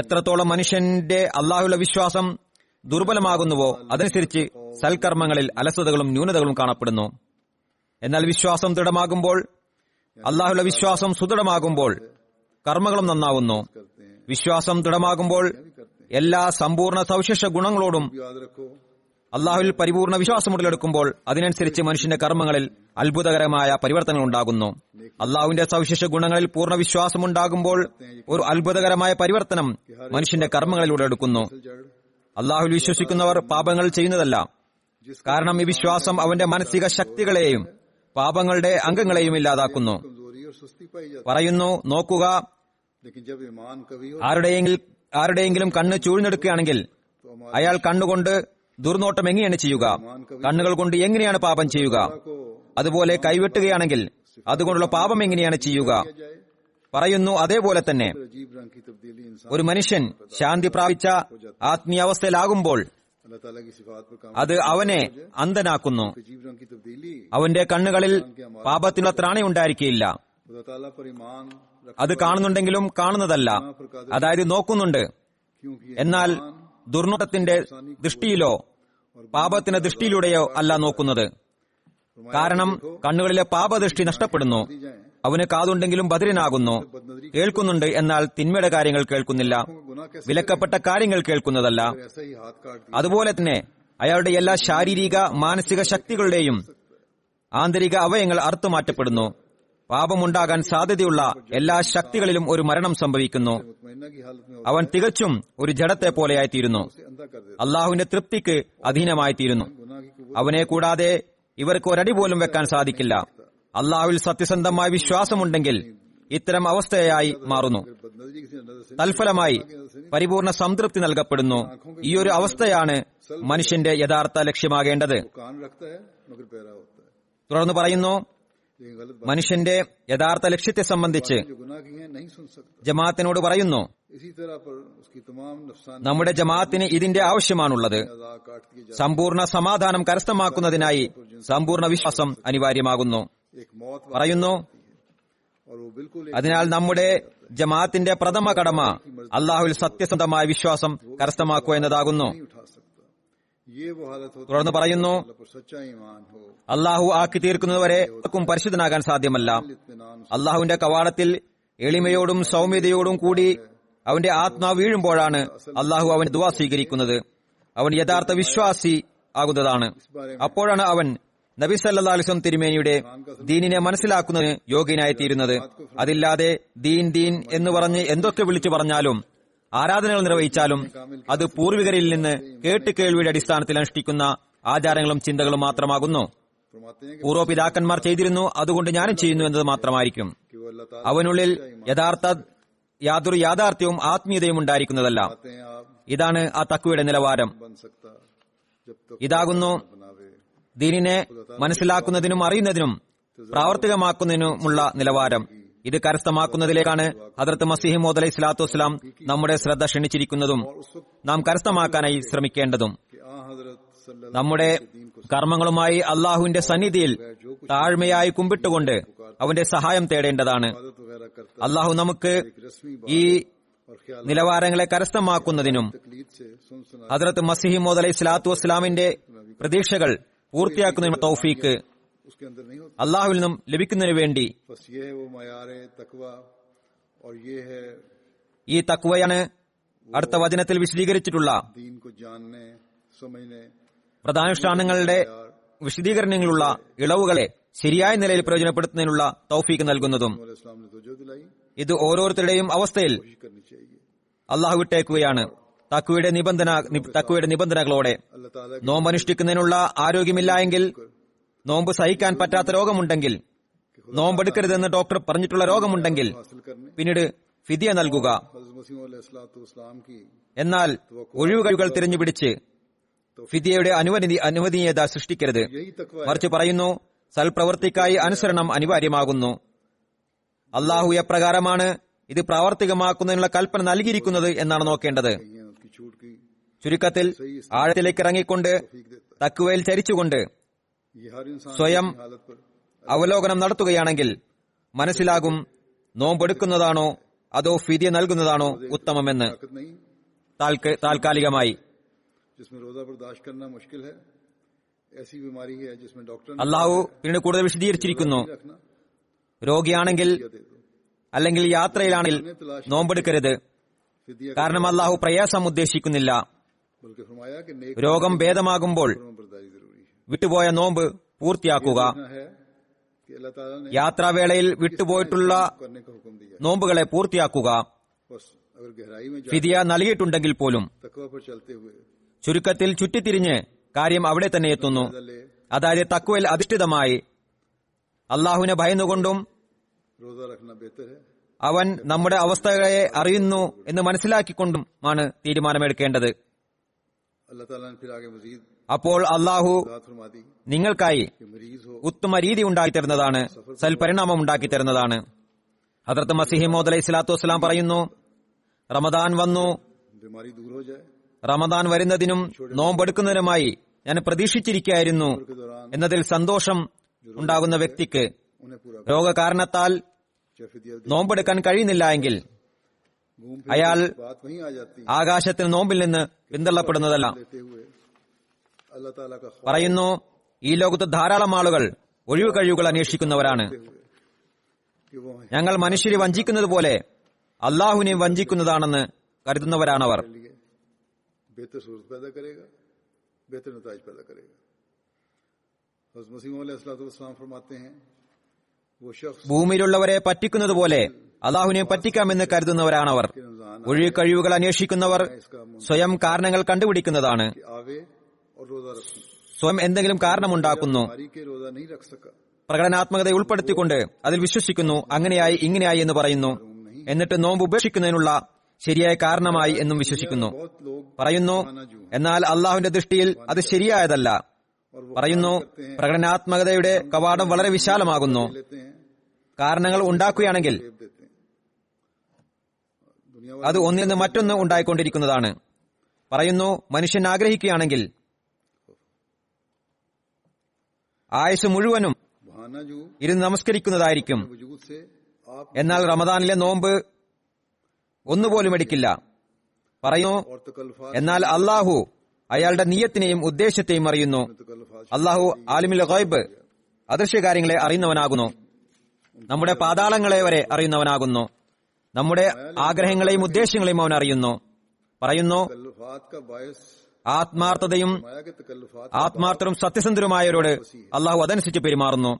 എത്രത്തോളം മനുഷ്യന്റെ അള്ളാഹുള്ള വിശ്വാസം ദുർബലമാകുന്നുവോ അതനുസരിച്ച് സൽക്കർമ്മങ്ങളിൽ അലസതകളും ന്യൂനതകളും കാണപ്പെടുന്നു. എന്നാൽ വിശ്വാസം ദൃഢമാകുമ്പോൾ, അള്ളാഹുള്ള വിശ്വാസം സുദൃഢമാകുമ്പോൾ കർമ്മങ്ങളും നന്നാവുന്നു. വിശ്വാസം ദൃഢമാകുമ്പോൾ എല്ലാ സമ്പൂർണ്ണ സവിശേഷ ഗുണങ്ങളോടും അള്ളാഹുവിൽ പരിപൂർണ്ണ വിശ്വാസം ഉടലെടുക്കുമ്പോൾ അതിനനുസരിച്ച് മനുഷ്യന്റെ കർമ്മങ്ങളിൽ അത്ഭുതകരമായ പരിവർത്തനങ്ങൾ ഉണ്ടാകുന്നു. അള്ളാഹുവിന്റെ സവിശേഷ ഗുണങ്ങളിൽ പൂർണ്ണ വിശ്വാസം ഉണ്ടാകുമ്പോൾ ഒരു അത്ഭുതകരമായ പരിവർത്തനം മനുഷ്യന്റെ കർമ്മങ്ങളിൽ ഉടലെടുക്കുന്നു. അള്ളാഹുവിൽ വിശ്വസിക്കുന്നവർ പാപങ്ങൾ ചെയ്യുന്നതല്ല, കാരണം ഈ വിശ്വാസം അവന്റെ മാനസിക ശക്തികളെയും പാപങ്ങളുടെ അംഗങ്ങളെയും ഇല്ലാതാക്കുന്നു. പറയുന്നു, നോക്കുക, ആരുടെയെങ്കിലും കണ്ണ് ചൂഴ്ന്നെടുക്കുകയാണെങ്കിൽ അയാൾ കണ്ണുകൊണ്ട് ദുർനോട്ടം എങ്ങനെയാണ് ചെയ്യുക? കണ്ണുകൾ കൊണ്ട് എങ്ങനെയാണ് പാപം ചെയ്യുക? അതുപോലെ കൈവെട്ടുകയാണെങ്കിൽ അതുകൊണ്ടുള്ള പാപം എങ്ങനെയാണ് ചെയ്യുക? പറയുന്നു, അതേപോലെ തന്നെ ഒരു മനുഷ്യൻ ശാന്തി പ്രാപിച്ച ആത്മീയാവസ്ഥയിലാകുമ്പോൾ അത് അവനെ അന്ധനാക്കുന്നു. അവന്റെ കണ്ണുകളിൽ പാപത്തിനുള്ള ത്രാണി ഉണ്ടായിരിക്കുകയില്ല. അത് കാണുന്നുണ്ടെങ്കിലും കാണുന്നതല്ല, അതായത് നോക്കുന്നുണ്ട്, എന്നാൽ ദുർനോട്ടത്തിന്റെ ദൃഷ്ടിയിലോ പാപത്തിന്റെ ദൃഷ്ടിയിലൂടെയോ അല്ല നോക്കുന്നത്. കാരണം കണ്ണുകളിലെ പാപദൃഷ്ടി നഷ്ടപ്പെടുന്നു. അവന് കാതുണ്ടെങ്കിലും ബധിരനാകുന്നു. കേൾക്കുന്നുണ്ട്, എന്നാൽ തിന്മയുടെ കാര്യങ്ങൾ കേൾക്കുന്നില്ല, വിലക്കപ്പെട്ട കാര്യങ്ങൾ കേൾക്കുന്നതല്ല. അതുപോലെ തന്നെ അയാളുടെ എല്ലാ ശാരീരിക മാനസിക ശക്തികളുടെയും ആന്തരിക അവയങ്ങൾ അറുത്തുമാറ്റപ്പെടുന്നു. പാപമുണ്ടാകാൻ സാധ്യതയുള്ള എല്ലാ ശക്തികളിലും ഒരു മരണം സംഭവിക്കുന്നു. അവൻ തികച്ചും ഒരു ജഡത്തെ പോലെയായിത്തീരുന്നു, അള്ളാഹുവിന്റെ തൃപ്തിക്ക് അധീനമായിത്തീരുന്നു. അവനെ കൂടാതെ ഇവർക്ക് ഒരടി പോലും വെക്കാൻ സാധിക്കില്ല. അള്ളാഹുവിൽ സത്യസന്ധമായ വിശ്വാസമുണ്ടെങ്കിൽ ഇത്തരം അവസ്ഥയായി മാറുന്നു. തൽഫലമായി പരിപൂർണ സംതൃപ്തി നൽകപ്പെടുന്നു. ഈ ഒരു അവസ്ഥയാണ് മനുഷ്യന്റെ യഥാർത്ഥ ലക്ഷ്യമാകേണ്ടത്. തുടർന്ന് പറയുന്നു, മനുഷ്യന്റെ യഥാർത്ഥ ലക്ഷ്യത്തെ സംബന്ധിച്ച് ജമാഅത്തിനോട് പറയുന്നു, നമ്മുടെ ജമാഅത്തിന് ഇതിന്റെ ആവശ്യമാണുള്ളത്. സമ്പൂർണ്ണ സമാധാനം കരസ്ഥമാക്കുന്നതിനായി സമ്പൂർണ്ണ വിശ്വാസം അനിവാര്യമാകുന്നു. പറയുന്നു, അതിനാൽ നമ്മുടെ ജമാഅത്തിന്റെ പ്രഥമ കടമ അള്ളാഹുവിൽ സത്യസന്ധമായ വിശ്വാസം കരസ്ഥമാക്കുക എന്നതാകുന്നു. തുടർന്ന് പറയുന്നു, അള്ളാഹു ആക്കി തീർക്കുന്നതുവരെ ആർക്കും പരിശുദ്ധനാകാൻ സാധ്യമല്ല. അള്ളാഹുവിന്റെ കവാടത്തിൽ എളിമയോടും സൗമ്യതയോടും കൂടി അവന്റെ ആത്മാവ് വീഴുമ്പോഴാണ് അള്ളാഹു അവന്റെ ദുആ സ്വീകരിക്കുന്നത്. അവൻ യഥാർത്ഥ വിശ്വാസി ആകുന്നതാണ്. അപ്പോഴാണ് അവൻ നബി സല്ലല്ലാഹു അലൈഹി വസല്ലം തിരുമേനിയുടെ ദീനിനെ മനസ്സിലാക്കുന്നതിന് യോഗ്യനായിത്തീരുന്നത്. അതില്ലാതെ ദീൻ ദീൻ എന്ന് പറഞ്ഞ് എന്തൊക്കെ വിളിച്ചു പറഞ്ഞാലും ആരാധനകൾ നിർവഹിച്ചാലും അത് പൂർവികരിൽ നിന്ന് കേട്ട് കേൾവിയുടെ അടിസ്ഥാനത്തിൽ അനുഷ്ഠിക്കുന്ന ആചാരങ്ങളും ചിന്തകളും മാത്രമാകുന്നു. പൂർവ്വപിതാക്കന്മാർ ചെയ്തിരുന്നു, അതുകൊണ്ട് ഞാനും ചെയ്യുന്നു എന്നത് മാത്രമായിരിക്കും. അവനുള്ളിൽ യാതൊരു യാഥാർത്ഥ്യവും ആത്മീയതയും ഉണ്ടായിരിക്കുന്നതല്ല. ഇതാണ് ആ തഖ്വയുടെ നിലവാരം. ഇതാകുന്നു ദീനിനെ മനസ്സിലാക്കുന്നതിനും അറിയുന്നതിനും പ്രാവർത്തികമാക്കുന്നതിനുമുള്ള നിലവാരം. ഇത് കരസ്ഥമാക്കുന്നതിലേക്കാണ് ഹദ്രത്ത് മസീഹ് മൗഊദ് അലൈഹി സ്വലാത്തു വസ്സലാം നമ്മുടെ ശ്രദ്ധ ക്ഷണിച്ചിരിക്കുന്നതും നാം കരസ്ഥമാക്കാനായി ശ്രമിക്കേണ്ടതും. നമ്മുടെ കർമ്മങ്ങളുമായി അള്ളാഹുവിന്റെ സന്നിധിയിൽ താഴ്മയായി കുമ്പിട്ടുകൊണ്ട് അവന്റെ സഹായം തേടേണ്ടതാണ്. അള്ളാഹു നമുക്ക് ഈ നിലവാരങ്ങളെ കരസ്ഥമാക്കുന്നതിനും ഹദ്രത്ത് മസീഹ് മൗഊദ് അലൈഹി സ്വലാത്തു വസ്സലാമിന്റെ പ്രതീക്ഷകൾ പൂർത്തിയാക്കുന്നതിനും തൗഫീഖ് അള്ളാഹുവിൽ നിന്നും ലഭിക്കുന്നതിനു വേണ്ടി ഈ തഖ്വയാണ് അടുത്ത വചനത്തിൽ വിശദീകരിച്ചിട്ടുള്ള പ്രധാനുഷ്ഠാനങ്ങളുടെ വിശദീകരണങ്ങളുള്ള ഇളവുകളെ ശരിയായ നിലയിൽ പ്രയോജനപ്പെടുത്തുന്നതിനുള്ള തൗഫീഖ് നൽകുന്നതും. ഇത് ഓരോരുത്തരുടെയും അവസ്ഥയിൽ അള്ളാഹു വിട്ടേക്കുകയാണ് തഖ്വയുടെ നിബന്ധനകളോടെ. നോമ്പനുഷ്ഠിക്കുന്നതിനുള്ള ആരോഗ്യമില്ല എങ്കിൽ, നോമ്പ് സഹിക്കാൻ പറ്റാത്ത രോഗമുണ്ടെങ്കിൽ, നോമ്പെടുക്കരുതെന്ന് ഡോക്ടർ പറഞ്ഞിട്ടുള്ള രോഗമുണ്ടെങ്കിൽ പിന്നീട് ഫിദിയ നൽകുക. എന്നാൽ ഒഴിവുകഴിവുകൾ തിരഞ്ഞുപിടിച്ച് ഫിദിയയുടെ അനുവദനീയത സൃഷ്ടിക്കരുത്. മറിച്ച് പറയുന്നു, സൽപ്രവൃത്തിക്കായി അനുസരണം അനിവാര്യമാകുന്നു. അള്ളാഹു എപ്രകാരമാണ് ഇത് പ്രാവർത്തികമാക്കുന്നതിനുള്ള കൽപ്പന നൽകിയിരിക്കുന്നത് എന്നാണ് നോക്കേണ്ടത്. ചുരുക്കത്തിൽ ആഴത്തിലേക്ക് ഇറങ്ങിക്കൊണ്ട് തഖ്വയിൽ ചരിച്ചുകൊണ്ട് സ്വയം അവലോകനം നടത്തുകയാണെങ്കിൽ മനസ്സിലാകും നോമ്പെടുക്കുന്നതാണോ അതോ ഫിദിയ നൽകുന്നതാണോ ഉത്തമമെന്ന്. താൽക്കാലികമായി അള്ളാഹു പിന്നീട് കൂടുതൽ വിശദീകരിച്ചിരിക്കുന്നു, രോഗിയാണെങ്കിൽ അല്ലെങ്കിൽ യാത്രയിലാണെങ്കിൽ നോമ്പെടുക്കരുത്, കാരണം അള്ളാഹു പ്രയാസം ഉദ്ദേശിക്കുന്നില്ല. രോഗം ഭേദമാകുമ്പോൾ വിട്ടുപോയ നോമ്പ് പൂർത്തിയാക്കുക. യാത്രാവേളയിൽ വിട്ടുപോയിട്ടുള്ള നോമ്പുകളെ പൂർത്തിയാക്കുക, ഫിദിയ നൽകിയിട്ടുണ്ടെങ്കിൽ പോലും. ചുരുക്കത്തിൽ ചുറ്റിത്തിരിഞ്ഞ് കാര്യം അവിടെ തന്നെ എത്തുന്നു. അതായത് തഖ്വയിൽ അധിഷ്ഠിതമായി അള്ളാഹുവിനെ ഭയന്നുകൊണ്ടും അവൻ നമ്മുടെ അവസ്ഥകളെ അറിയുന്നു എന്ന് മനസ്സിലാക്കിക്കൊണ്ടുമാണ് തീരുമാനമെടുക്കേണ്ടത്. അപ്പോൾ അള്ളാഹു നിങ്ങൾക്കായി ഉത്തമ രീതി ഉണ്ടാക്കിത്തരുന്നതാണ്, സൽപരിണാമം ഉണ്ടാക്കിത്തരുന്നതാണ്. ഹദ്റത്ത് മസീഹ് മൗഊദ് അലൈഹി സ്വലാത്തു വസ്സലാം പറയുന്നു, റമദാൻ വന്നു. റമദാൻ വരുന്നതിനും നോമ്പെടുക്കുന്നതിനുമായി ഞാൻ പ്രതീക്ഷിച്ചിരിക്കുകയായിരുന്നു എന്നതിൽ സന്തോഷം ഉണ്ടാകുന്ന വ്യക്തിക്ക് രോഗകാരണത്താൽ നോമ്പെടുക്കാൻ കഴിയുന്നില്ല എങ്കിൽ അയാൾ ആകാശത്തിന് നോമ്പിൽ നിന്ന് പിന്തള്ളപ്പെടുന്നതല്ല. പറയുന്നു, ഈ ലോകത്ത് ധാരാളം ആളുകൾ ഒഴിവ് കഴിവുകൾ അന്വേഷിക്കുന്നവരാണ്. ഞങ്ങൾ മനുഷ്യരെ വഞ്ചിക്കുന്നത് പോലെ അള്ളാഹുവിനെ വഞ്ചിക്കുന്നതാണെന്ന് കരുതുന്നവരാണവർ. ഭൂമിയിലുള്ളവരെ പറ്റിക്കുന്നത് പോലെ അള്ളാഹുവിനെ പറ്റിക്കാമെന്ന് കരുതുന്നവരാണവർ. ഒഴിവ് കഴിവുകൾ അന്വേഷിക്കുന്നവർ സ്വയം കാരണങ്ങൾ കണ്ടുപിടിക്കുന്നതാണ്, സ്വയം എന്തെങ്കിലും കാരണമുണ്ടാക്കുന്നു, പ്രകടനാത്മകതയെ ഉൾപ്പെടുത്തിക്കൊണ്ട് അതിൽ വിശ്വസിക്കുന്നു, അങ്ങനെയായി ഇങ്ങനെയായി എന്ന് പറയുന്നു. എന്നിട്ട് നോമ്പ് ഉപേക്ഷിക്കുന്നതിനുള്ള ശരിയായ കാരണമായി എന്നും വിശ്വസിക്കുന്നു. പറയുന്നു, എന്നാൽ അള്ളാഹുവിന്റെ ദൃഷ്ടിയിൽ അത് ശരിയായതല്ല. പറയുന്നു, പ്രകടനാത്മകതയുടെ കവാടം വളരെ വിശാലമാകുന്നു. കാരണങ്ങൾ ഉണ്ടാക്കുകയാണെങ്കിൽ അത് ഒന്നിൽ നിന്ന് മറ്റൊന്ന് ഉണ്ടായിക്കൊണ്ടിരിക്കുന്നതാണ്. പറയുന്നു, മനുഷ്യൻ ആഗ്രഹിക്കുകയാണെങ്കിൽ ആയുസ് മുഴുവനും ഇരുന്ന് നമസ്കരിക്കുന്നതായിരിക്കും. എന്നാൽ റമദാനിലെ നോമ്പ് ഒന്നുപോലും എടുക്കില്ല. പറയുന്നു, എന്നാൽ അള്ളാഹു അയാളുടെ നിയത്തിനെയും ഉദ്ദേശത്തെയും അറിയുന്നു. അള്ളാഹു ആലിമുൽ ഗൈബ്, അദൃശ്യകാര്യങ്ങളെ അറിയുന്നവനാകുന്നു, നമ്മുടെ പാതാളങ്ങളെ വരെ അറിയുന്നവനാകുന്നു, നമ്മുടെ ആഗ്രഹങ്ങളെയും ഉദ്ദേശങ്ങളെയും അവൻ അറിയുന്നു. പറയുന്നു, ആത്മാർത്ഥരും സത്യസന്ധരുമായവരോട് അള്ളാഹു അതനുസരിച്ച് പെരുമാറുന്നു.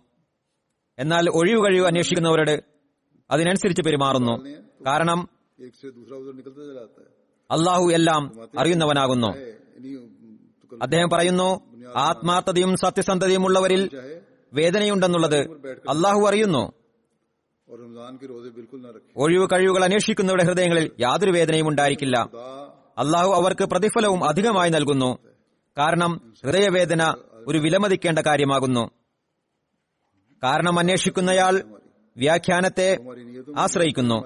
എന്നാൽ ഒഴിവ് കഴിവ് അന്വേഷിക്കുന്നവരോട് അതിനനുസരിച്ച് പെരുമാറുന്നു. കാരണം അള്ളാഹു എല്ലാം അറിയുന്നവനാകുന്നു. അദ്ദേഹം പറയുന്നു, ആത്മാർത്ഥതയും സത്യസന്ധതയും ഉള്ളവരിൽ വേദനയുണ്ടെന്നുള്ളത് അള്ളാഹു അറിയുന്നു. ഒഴിവ് കഴിവുകൾ അന്വേഷിക്കുന്നവരുടെ ഹൃദയങ്ങളിൽ യാതൊരു വേദനയും ഉണ്ടായിരിക്കില്ല. അള്ളാഹു അവർക്ക് പ്രതിഫലവും അധികമായി നൽകുന്നു. കാരണം ഹൃദയവേദന ഒരു വിലമതിക്കേണ്ട കാര്യമാകുന്നു. കാരണം അന്വേഷിക്കുന്നയാൾ വ്യാഖ്യാനത്തെ ആശ്രയിക്കുന്നു.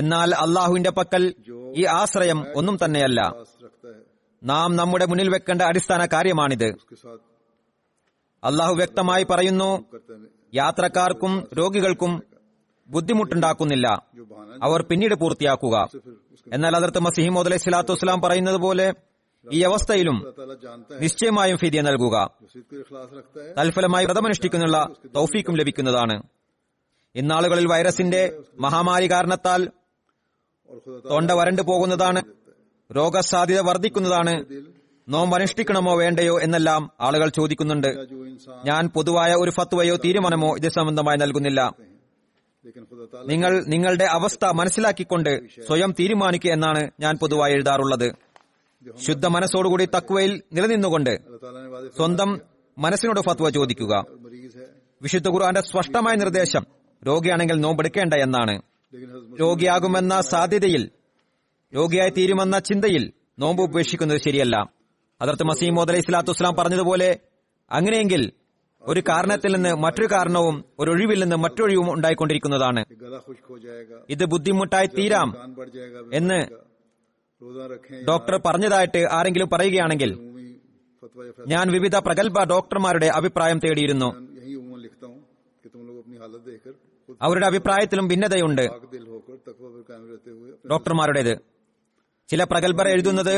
എന്നാൽ അള്ളാഹുവിന്റെ പക്കൽ ഈ ആശ്രയം ഒന്നും തന്നെയല്ല. നാം നമ്മുടെ മുന്നിൽ വെക്കേണ്ട അടിസ്ഥാന കാര്യമാണിത്. അള്ളാഹു വ്യക്തമായി പറയുന്നു, യാത്രക്കാർക്കും രോഗികൾക്കും ബുദ്ധിമുട്ടുണ്ടാക്കുന്നില്ല, അവർ പിന്നീട് പൂർത്തിയാക്കുക. എന്നാൽ ഹദ്റത്ത് മസീഹ് മൗഊദ് അലൈഹി സ്വലാത്തു വസ്സലാം പറയുന്നത് പോലെ ഈ അവസ്ഥയിലും നിശ്ചയമായും ഫിദിയ നൽകുക. തൽഫലമായി വ്രതമനുഷ്ഠിക്കുന്നുള്ള തൗഫീക്കും ലഭിക്കുന്നതാണ്. ഇന്നാളുകളിൽ വൈറസിന്റെ മഹാമാരി കാരണത്താൽ തൊണ്ട വരണ്ടു പോകുന്നതാണ്, രോഗസാധ്യത വർദ്ധിക്കുന്നതാണ്. നോമ്പ് അനുഷ്ഠിക്കണമോ വേണ്ടയോ എന്നെല്ലാം ആളുകൾ ചോദിക്കുന്നുണ്ട്. ഞാൻ പൊതുവായ ഒരു ഫത്വയോ തീരുമാനമോ ഇത് സംബന്ധമായി നൽകുന്നില്ല. നിങ്ങൾ നിങ്ങളുടെ അവസ്ഥ മനസ്സിലാക്കിക്കൊണ്ട് സ്വയം തീരുമാനിക്കുക എന്നാണ് ഞാൻ പൊതുവായി എഴുതാറുള്ളത്. ശുദ്ധ മനസ്സോടുകൂടി തഖ്വയിൽ നിലനിന്നുകൊണ്ട് സ്വന്തം മനസ്സിനോട് ഫത്വ ചോദിക്കുക. വിശുദ്ധ ഖുർആന്റെ സ്പഷ്ടമായ നിർദ്ദേശം രോഗിയാണെങ്കിൽ നോമ്പെടുക്കേണ്ട എന്നാണ്. രോഗിയാകുമെന്ന സാധ്യതയിൽ, രോഗിയായി തീരുമെന്ന ചിന്തയിൽ നോമ്പ് ഉപേക്ഷിക്കുന്നത് ശരിയല്ല. ഹദ്റത്ത് മസീഹ് മൗഊദ് അലൈഹി സ്വലാത്തു വസ്സലാം പറഞ്ഞതുപോലെ, അങ്ങനെയെങ്കിൽ ഒരു കാരണത്തിൽ നിന്ന് മറ്റൊരു കാരണവും ഒരു ഒഴിവിൽ നിന്ന് മറ്റൊഴിവും ഉണ്ടായിക്കൊണ്ടിരിക്കുന്നതാണ്. ഇത് ബുദ്ധിമുട്ടായി തീരാം എന്ന് ഡോക്ടർ പറഞ്ഞതായിട്ട് ആരെങ്കിലും പറയുകയാണെങ്കിൽ, ഞാൻ വിവിധ പ്രഗത്ഭ ഡോക്ടർമാരുടെ അഭിപ്രായം തേടിയിരുന്നു. അവരുടെ അഭിപ്രായത്തിലും ഭിന്നതയുണ്ട് ഡോക്ടർമാരുടേത്. ചില പ്രഗത്ഭർ എഴുതുന്നത്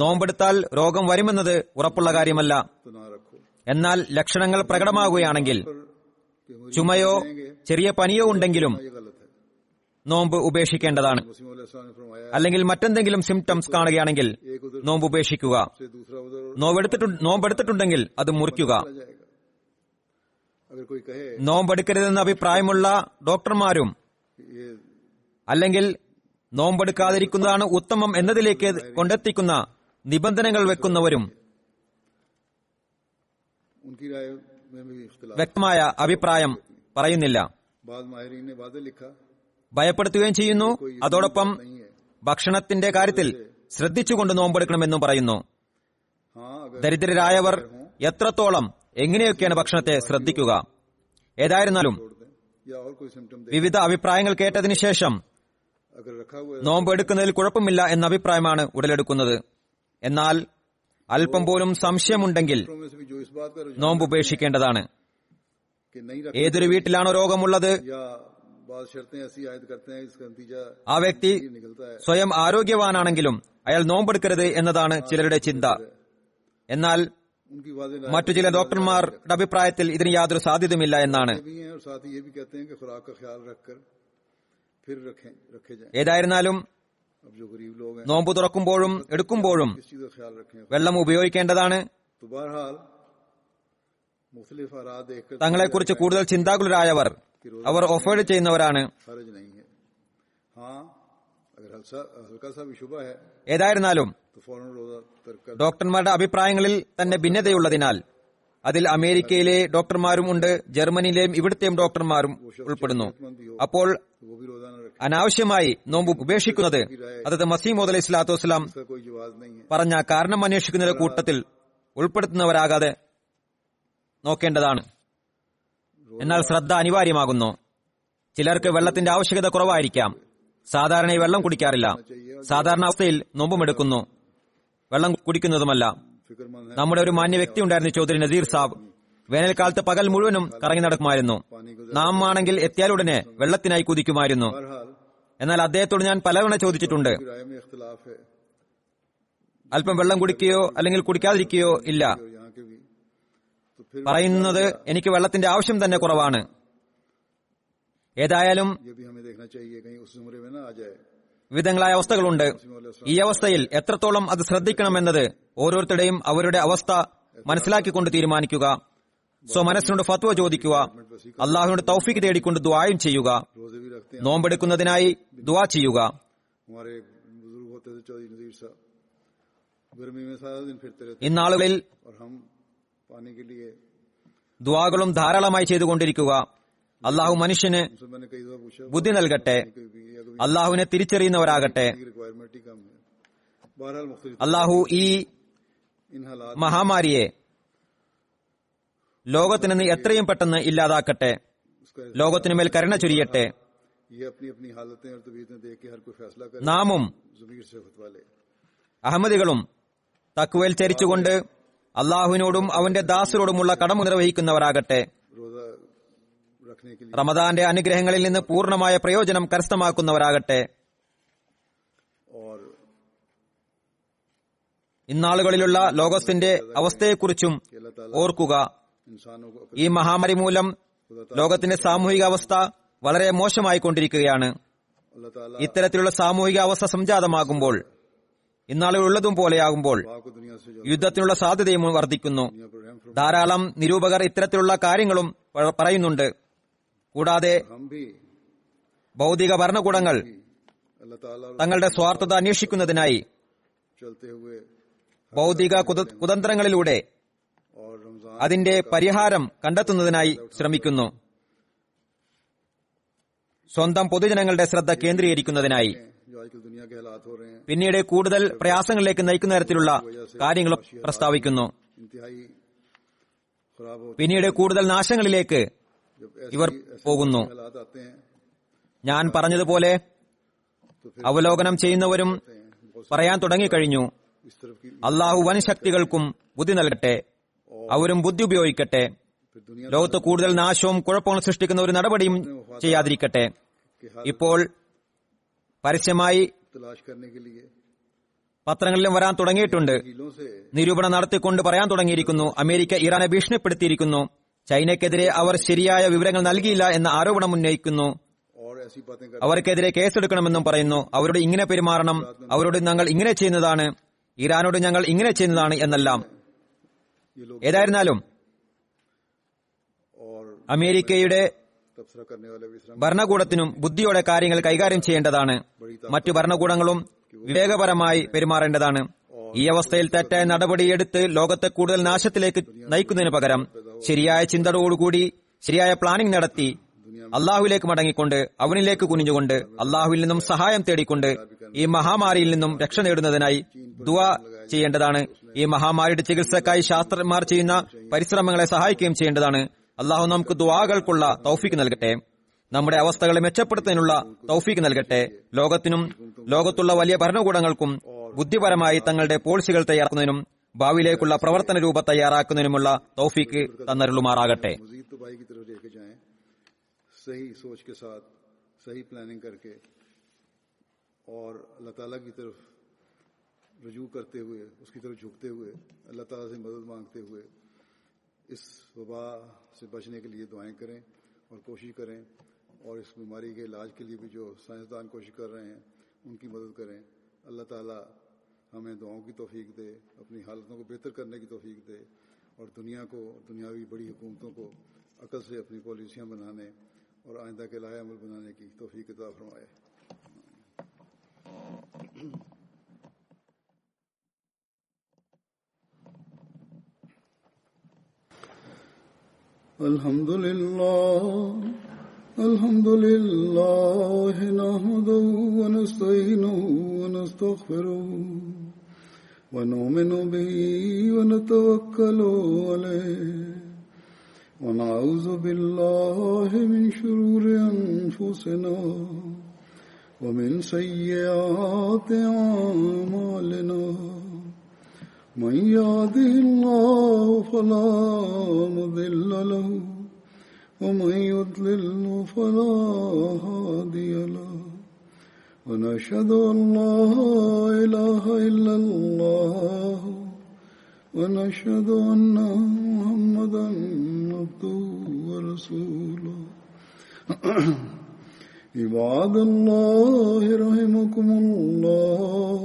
നോമ്പെടുത്താൽ രോഗം വരുമെന്നത് ഉറപ്പുള്ള കാര്യമല്ല, എന്നാൽ ലക്ഷണങ്ങൾ പ്രകടമാകുകയാണെങ്കിൽ, ചുമയോ ചെറിയ പനിയോ ഉണ്ടെങ്കിലും നോമ്പ് ഉപേക്ഷിക്കേണ്ടതാണ്. അല്ലെങ്കിൽ മറ്റെന്തെങ്കിലും സിംറ്റംസ് കാണുകയാണെങ്കിൽ നോമ്പ് ഉപേക്ഷിക്കുക. നോമ്പെടുത്തിട്ടുണ്ടെങ്കിൽ അത് മുറിക്കുക. നോമ്പെടുക്കരുതെന്ന് അഭിപ്രായമുള്ള ഡോക്ടർമാരും അല്ലെങ്കിൽ നോമ്പെടുക്കാതിരിക്കുന്നതാണ് ഉത്തമം എന്നതിലേക്ക് കൊണ്ടെത്തിക്കുന്ന നിബന്ധനകൾ വെക്കുന്നവരും വ്യക്തമായ അഭിപ്രായം പറയുന്നില്ല, ഭയപ്പെടുത്തുകയും ചെയ്യുന്നു. അതോടൊപ്പം ഭക്ഷണത്തിന്റെ കാര്യത്തിൽ ശ്രദ്ധിച്ചുകൊണ്ട് നോമ്പെടുക്കണമെന്നും പറയുന്നു. ദരിദ്രരായവർ എത്രത്തോളം എങ്ങനെയൊക്കെയാണ് ഭക്ഷണത്തെ ശ്രദ്ധിക്കുക? ഏതായിരുന്നാലും വിവിധ അഭിപ്രായങ്ങൾ കേട്ടതിനു ശേഷം നോമ്പെടുക്കുന്നതിൽ കുഴപ്പമില്ല എന്ന അഭിപ്രായമാണ് ഉടലെടുക്കുന്നത്. എന്നാൽ അല്പം പോലും സംശയമുണ്ടെങ്കിൽ നോമ്പ് ഉപേക്ഷിക്കേണ്ടതാണ്. ഏതൊരു വീട്ടിലാണോ രോഗമുള്ളത് ആ വ്യക്തി സ്വയം ആരോഗ്യവാനാണെങ്കിലും അയാൾ നോമ്പെടുക്കരുത് എന്നതാണ് ചിലരുടെ ചിന്ത. എന്നാൽ മറ്റു ചില ഡോക്ടർമാരുടെ അഭിപ്രായത്തിൽ ഇതിന് യാതൊരു സാധ്യതയുമില്ല എന്നാണ്. ഏതായിരുന്നാലും നോമ്പ് തുറക്കുമ്പോഴും എടുക്കുമ്പോഴും വെള്ളം ഉപയോഗിക്കേണ്ടതാണ്. തങ്ങളെക്കുറിച്ച് കൂടുതൽ ചിന്താകുലരായവർ അവർ ഓഫേർഡ് ചെയ്യുന്നവരാണ്. ഏതായിരുന്നാലും ഡോക്ടർമാരുടെ അഭിപ്രായങ്ങളിൽ തന്നെ ഭിന്നതയുള്ളതിനാൽ അതിൽ അമേരിക്കയിലെ ഡോക്ടർമാരും ഉണ്ട്, ജർമ്മനിയിലെയും ഇവിടുത്തെയും ഡോക്ടർമാരും ഉൾപ്പെടുന്നു. അപ്പോൾ അനാവശ്യമായി നോമ്പ് ഉപേക്ഷിക്കുന്നത് അതത് മസീഹ് മൗഊദ് അലൈഹിസ്സലാത്തു വസ്സലാം പറഞ്ഞ കാരണം അന്വേഷിക്കുന്നവരുടെ കൂട്ടത്തിൽ ഉൾപ്പെടുത്തുന്നവരാകാതെ നോക്കേണ്ടതാണ്. എന്നാൽ ശ്രദ്ധ അനിവാര്യമാകുന്നു. ചിലർക്ക് വെള്ളത്തിന്റെ ആവശ്യകത കുറവായിരിക്കാം. സാധാരണ വെള്ളം കുടിക്കാറില്ല. സാധാരണ അവസ്ഥയിൽ നോമ്പുമെടുക്കുന്നു, വെള്ളം കുടിക്കുന്നതുമല്ല. നമ്മുടെ ഒരു മാന്യ വ്യക്തി ഉണ്ടായിരുന്നു, ചൗധരി നസീർ സാബ്. വേനൽക്കാലത്ത് പകൽ മുഴുവനും കറങ്ങി നടക്കുമായിരുന്നു. നാം ആണെങ്കിൽ എത്തിയാലുടനെ വെള്ളത്തിനായി കുതിക്കുമായിരുന്നു. എന്നാൽ അദ്ദേഹത്തോട് ഞാൻ പലവണ ചോദിച്ചിട്ടുണ്ട്, അല്പം വെള്ളം കുടിക്കുകയോ അല്ലെങ്കിൽ കുടിക്കാതിരിക്കുകയോ ഇല്ല. പറയുന്നത് എനിക്ക് വെള്ളത്തിന്റെ ആവശ്യം തന്നെ കുറവാണ്. ഏതായാലും വിവിധങ്ങളായ അവസ്ഥകളുണ്ട്. ഈ അവസ്ഥയിൽ എത്രത്തോളം അത് ശ്രദ്ധിക്കണമെന്നത് ഓരോരുത്തരുടെയും അവരുടെ അവസ്ഥ മനസ്സിലാക്കിക്കൊണ്ട് തീരുമാനിക്കുക. മനസ്സിനോട് ഫത്വ ചോദിക്കുക, അള്ളാഹുവിനോട് തൗഫീഖ് തേടിക്കൊണ്ട് ദുആയും ചെയ്യുക, നോമ്പെടുക്കുന്നതിനായി ദുആ ചെയ്യുക. ഇന്നാളുകളിൽ ദുആകളും ധാരാളമായി ചെയ്തുകൊണ്ടിരിക്കുക. അള്ളാഹു മനുഷ്യന് ബുദ്ധി നൽകട്ടെ, അള്ളാഹുവിനെ തിരിച്ചറിയുന്നവരാകട്ടെ. അള്ളാഹു ഈ മഹാമാരിയെ ലോകത്തിൽ നിന്ന് എത്രയും പെട്ടെന്ന് ഇല്ലാതാക്കട്ടെ, ലോകത്തിനുമേൽ കരുണ ചൊരിയട്ടെ. നാമും അഹമ്മദികളും തഖ്വയിൽ ചരിച്ചുകൊണ്ട് അള്ളാഹുവിനോടും അവന്റെ ദാസരോടുമുള്ള കടമ നിർവഹിക്കുന്നവരാകട്ടെ. റമദാന്റെ അനുഗ്രഹങ്ങളിൽ നിന്ന് പൂർണ്ണമായ പ്രയോജനം കരസ്ഥമാക്കുന്നവരാകട്ടെ. ഇന്നാളുകളിലുള്ള ലോകത്തിന്റെ അവസ്ഥയെക്കുറിച്ചും ഓർക്കുക. ഈ മഹാമാരി മൂലം ലോകത്തിന്റെ സാമൂഹിക അവസ്ഥ വളരെ മോശമായിക്കൊണ്ടിരിക്കുകയാണ്. ഇത്തരത്തിലുള്ള സാമൂഹിക അവസ്ഥ സംജാതമാകുമ്പോൾ, ഇന്നാളുകളുള്ളതും പോലെയാകുമ്പോൾ യുദ്ധത്തിനുള്ള സാധ്യതയും വർദ്ധിക്കുന്നു. ധാരാളം നിരൂപകർ ഇത്തരത്തിലുള്ള കാര്യങ്ങളും പറയുന്നുണ്ട്. കൂടാതെ ഭൗതിക ഭരണകൂടങ്ങൾ തങ്ങളുടെ സ്വാർത്ഥത അന്വേഷിക്കുന്നതിനായി ഭൗതിക കുതന്ത്രങ്ങളിലൂടെ അതിന്റെ പരിഹാരം കണ്ടെത്തുന്നതിനായി ശ്രമിക്കുന്നു, സ്വന്തം പൊതുജനങ്ങളുടെ ശ്രദ്ധ കേന്ദ്രീകരിക്കുന്നതിനായി. പിന്നീട് കൂടുതൽ പ്രയാസങ്ങളിലേക്ക് നയിക്കുന്ന തരത്തിലുള്ള കാര്യങ്ങൾ പ്രസ്താവിക്കുന്നു. പിന്നീട് കൂടുതൽ നാശങ്ങളിലേക്ക് ഇവർ പോകുന്നു. ഞാൻ പറഞ്ഞതുപോലെ അവലോകനം ചെയ്യുന്നവരും പറയാൻ തുടങ്ങിക്കഴിഞ്ഞു. അള്ളാഹു വൻ ശക്തികൾക്കും ബുദ്ധി നൽകട്ടെ, അവരും ബുദ്ധി ഉപയോഗിക്കട്ടെ. ലോകത്ത് കൂടുതൽ നാശവും കുഴപ്പങ്ങളും സൃഷ്ടിക്കുന്ന ഒരു നടപടിയും ചെയ്യാതിരിക്കട്ടെ. ഇപ്പോൾ പരസ്യമായി പത്രങ്ങളിലും വരാൻ തുടങ്ങിയിട്ടുണ്ട്. നിരൂപണം നടത്തിക്കൊണ്ട് പറയാൻ തുടങ്ങിയിരിക്കുന്നു, അമേരിക്ക ഇറാനെ ഭീഷണിപ്പെടുത്തിയിരിക്കുന്നു, ചൈനയ്ക്കെതിരെ അവർ ശരിയായ വിവരങ്ങൾ നൽകിയില്ല എന്ന ആരോപണം ഉന്നയിക്കുന്നു. അവർക്കെതിരെ കേസെടുക്കണമെന്നും പറയുന്നു. അവരോട് ഇങ്ങനെ പെരുമാറണം, അവരോട് ഞങ്ങൾ ഇങ്ങനെ ചെയ്യുന്നതാണ്, ഇറാനോട് ഞങ്ങൾ ഇങ്ങനെ ചെയ്യുന്നതാണ് എന്നെല്ലാം. ഏതായിരുന്നാലും അമേരിക്കയുടെ ഭരണകൂടത്തിനും ബുദ്ധിയോടെ കാര്യങ്ങൾ കൈകാര്യം ചെയ്യേണ്ടതാണ്. മറ്റു ഭരണകൂടങ്ങളും വിവേകപരമായി പെരുമാറേണ്ടതാണ്. ഈ അവസ്ഥയിൽ തെറ്റായ നടപടിയെടുത്ത് ലോകത്തെ കൂടുതൽ നാശത്തിലേക്ക് നയിക്കുന്നതിന് പകരം ശരിയായ ചിന്തയോടുകൂടി ശരിയായ പ്ലാനിംഗ് നടത്തി അള്ളാഹുവിലേക്ക് മടങ്ങിക്കൊണ്ട് അവനിലേക്ക് കുനിഞ്ഞുകൊണ്ട് അള്ളാഹുവിൽ നിന്നും സഹായം തേടിക്കൊണ്ട് ഈ മഹാമാരിയിൽ നിന്നും രക്ഷ നേടുന്നതിനായി ദുആ ചെയ്യേണ്ടതാണ്. ഈ മഹാമാരിയുടെ ചികിത്സക്കായി ശാസ്ത്രജ്ഞർ ചെയ്യുന്ന പരിശ്രമങ്ങളെ സഹായിക്കുകയും ചെയ്യേണ്ടതാണ്. അള്ളാഹു നമുക്ക് ദുആകൾക്കുള്ള തൗഫീഖ് നൽകട്ടെ, നമ്മുടെ അവസ്ഥകളെ മെച്ചപ്പെടുത്തുന്നതിനുള്ള തൗഫീഖ് നൽകട്ടെ. ലോകത്തിനും ലോകത്തുള്ള വലിയ ഭരണകൂടങ്ങൾക്കും ബുദ്ധിപരമായി തങ്ങളുടെ പോളിസികൾ തയ്യാറാക്കുന്നതിനും ഭാവിയിലേക്കുള്ള പ്രവർത്തന രൂപ തയ്യാറാക്കുന്നതിനുമുള്ള തൗഫീഖ് തന്നരുളുമാറാകട്ടെ. اس وبا سے بچنے کے لیے دعائیں کریں اور کوشش کریں اور اس بیماری کے علاج کے لیے بھی جو سائنسدان کوشش کر رہے ہیں ان کی مدد کریں. اللہ تعالیٰ ہمیں دعاؤں کی توفیق دے, اپنی حالتوں کو بہتر کرنے کی توفیق دے اور دنیا کو اور دنیاوی بڑی حکومتوں کو عقل سے اپنی پالیسیاں بنانے اور آئندہ کے لائحہ عمل بنانے کی توفیق عطا فرمائے. الحمد لله الحمد لله نحمده ونستعينه ونستغفره ونؤمن به ونتوكل عليه ونعوذ بالله من شرور أنفسنا ومن سيئات أعمالنا من يهده الله فلا مضل له ومن يضلل فلا هادي له ونشهد أن لا إله إلا الله ونشهد أن محمدا عبده ورسوله. عباد الله رحمكم الله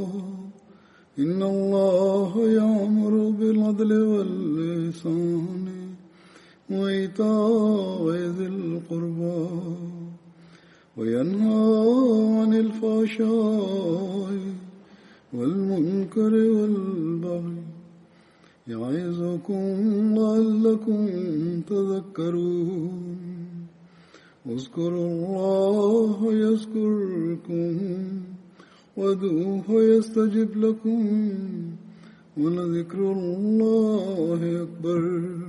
إن الله يأمر بالعدل والإحسان وإيتاء ذي القربى وينهى عن الفحشاء والمنكر والبغي يعظكم لعلكم تذكرون. اذكروا الله يذكركم وادعوه يستجب لكم ولذكر الله أكبر.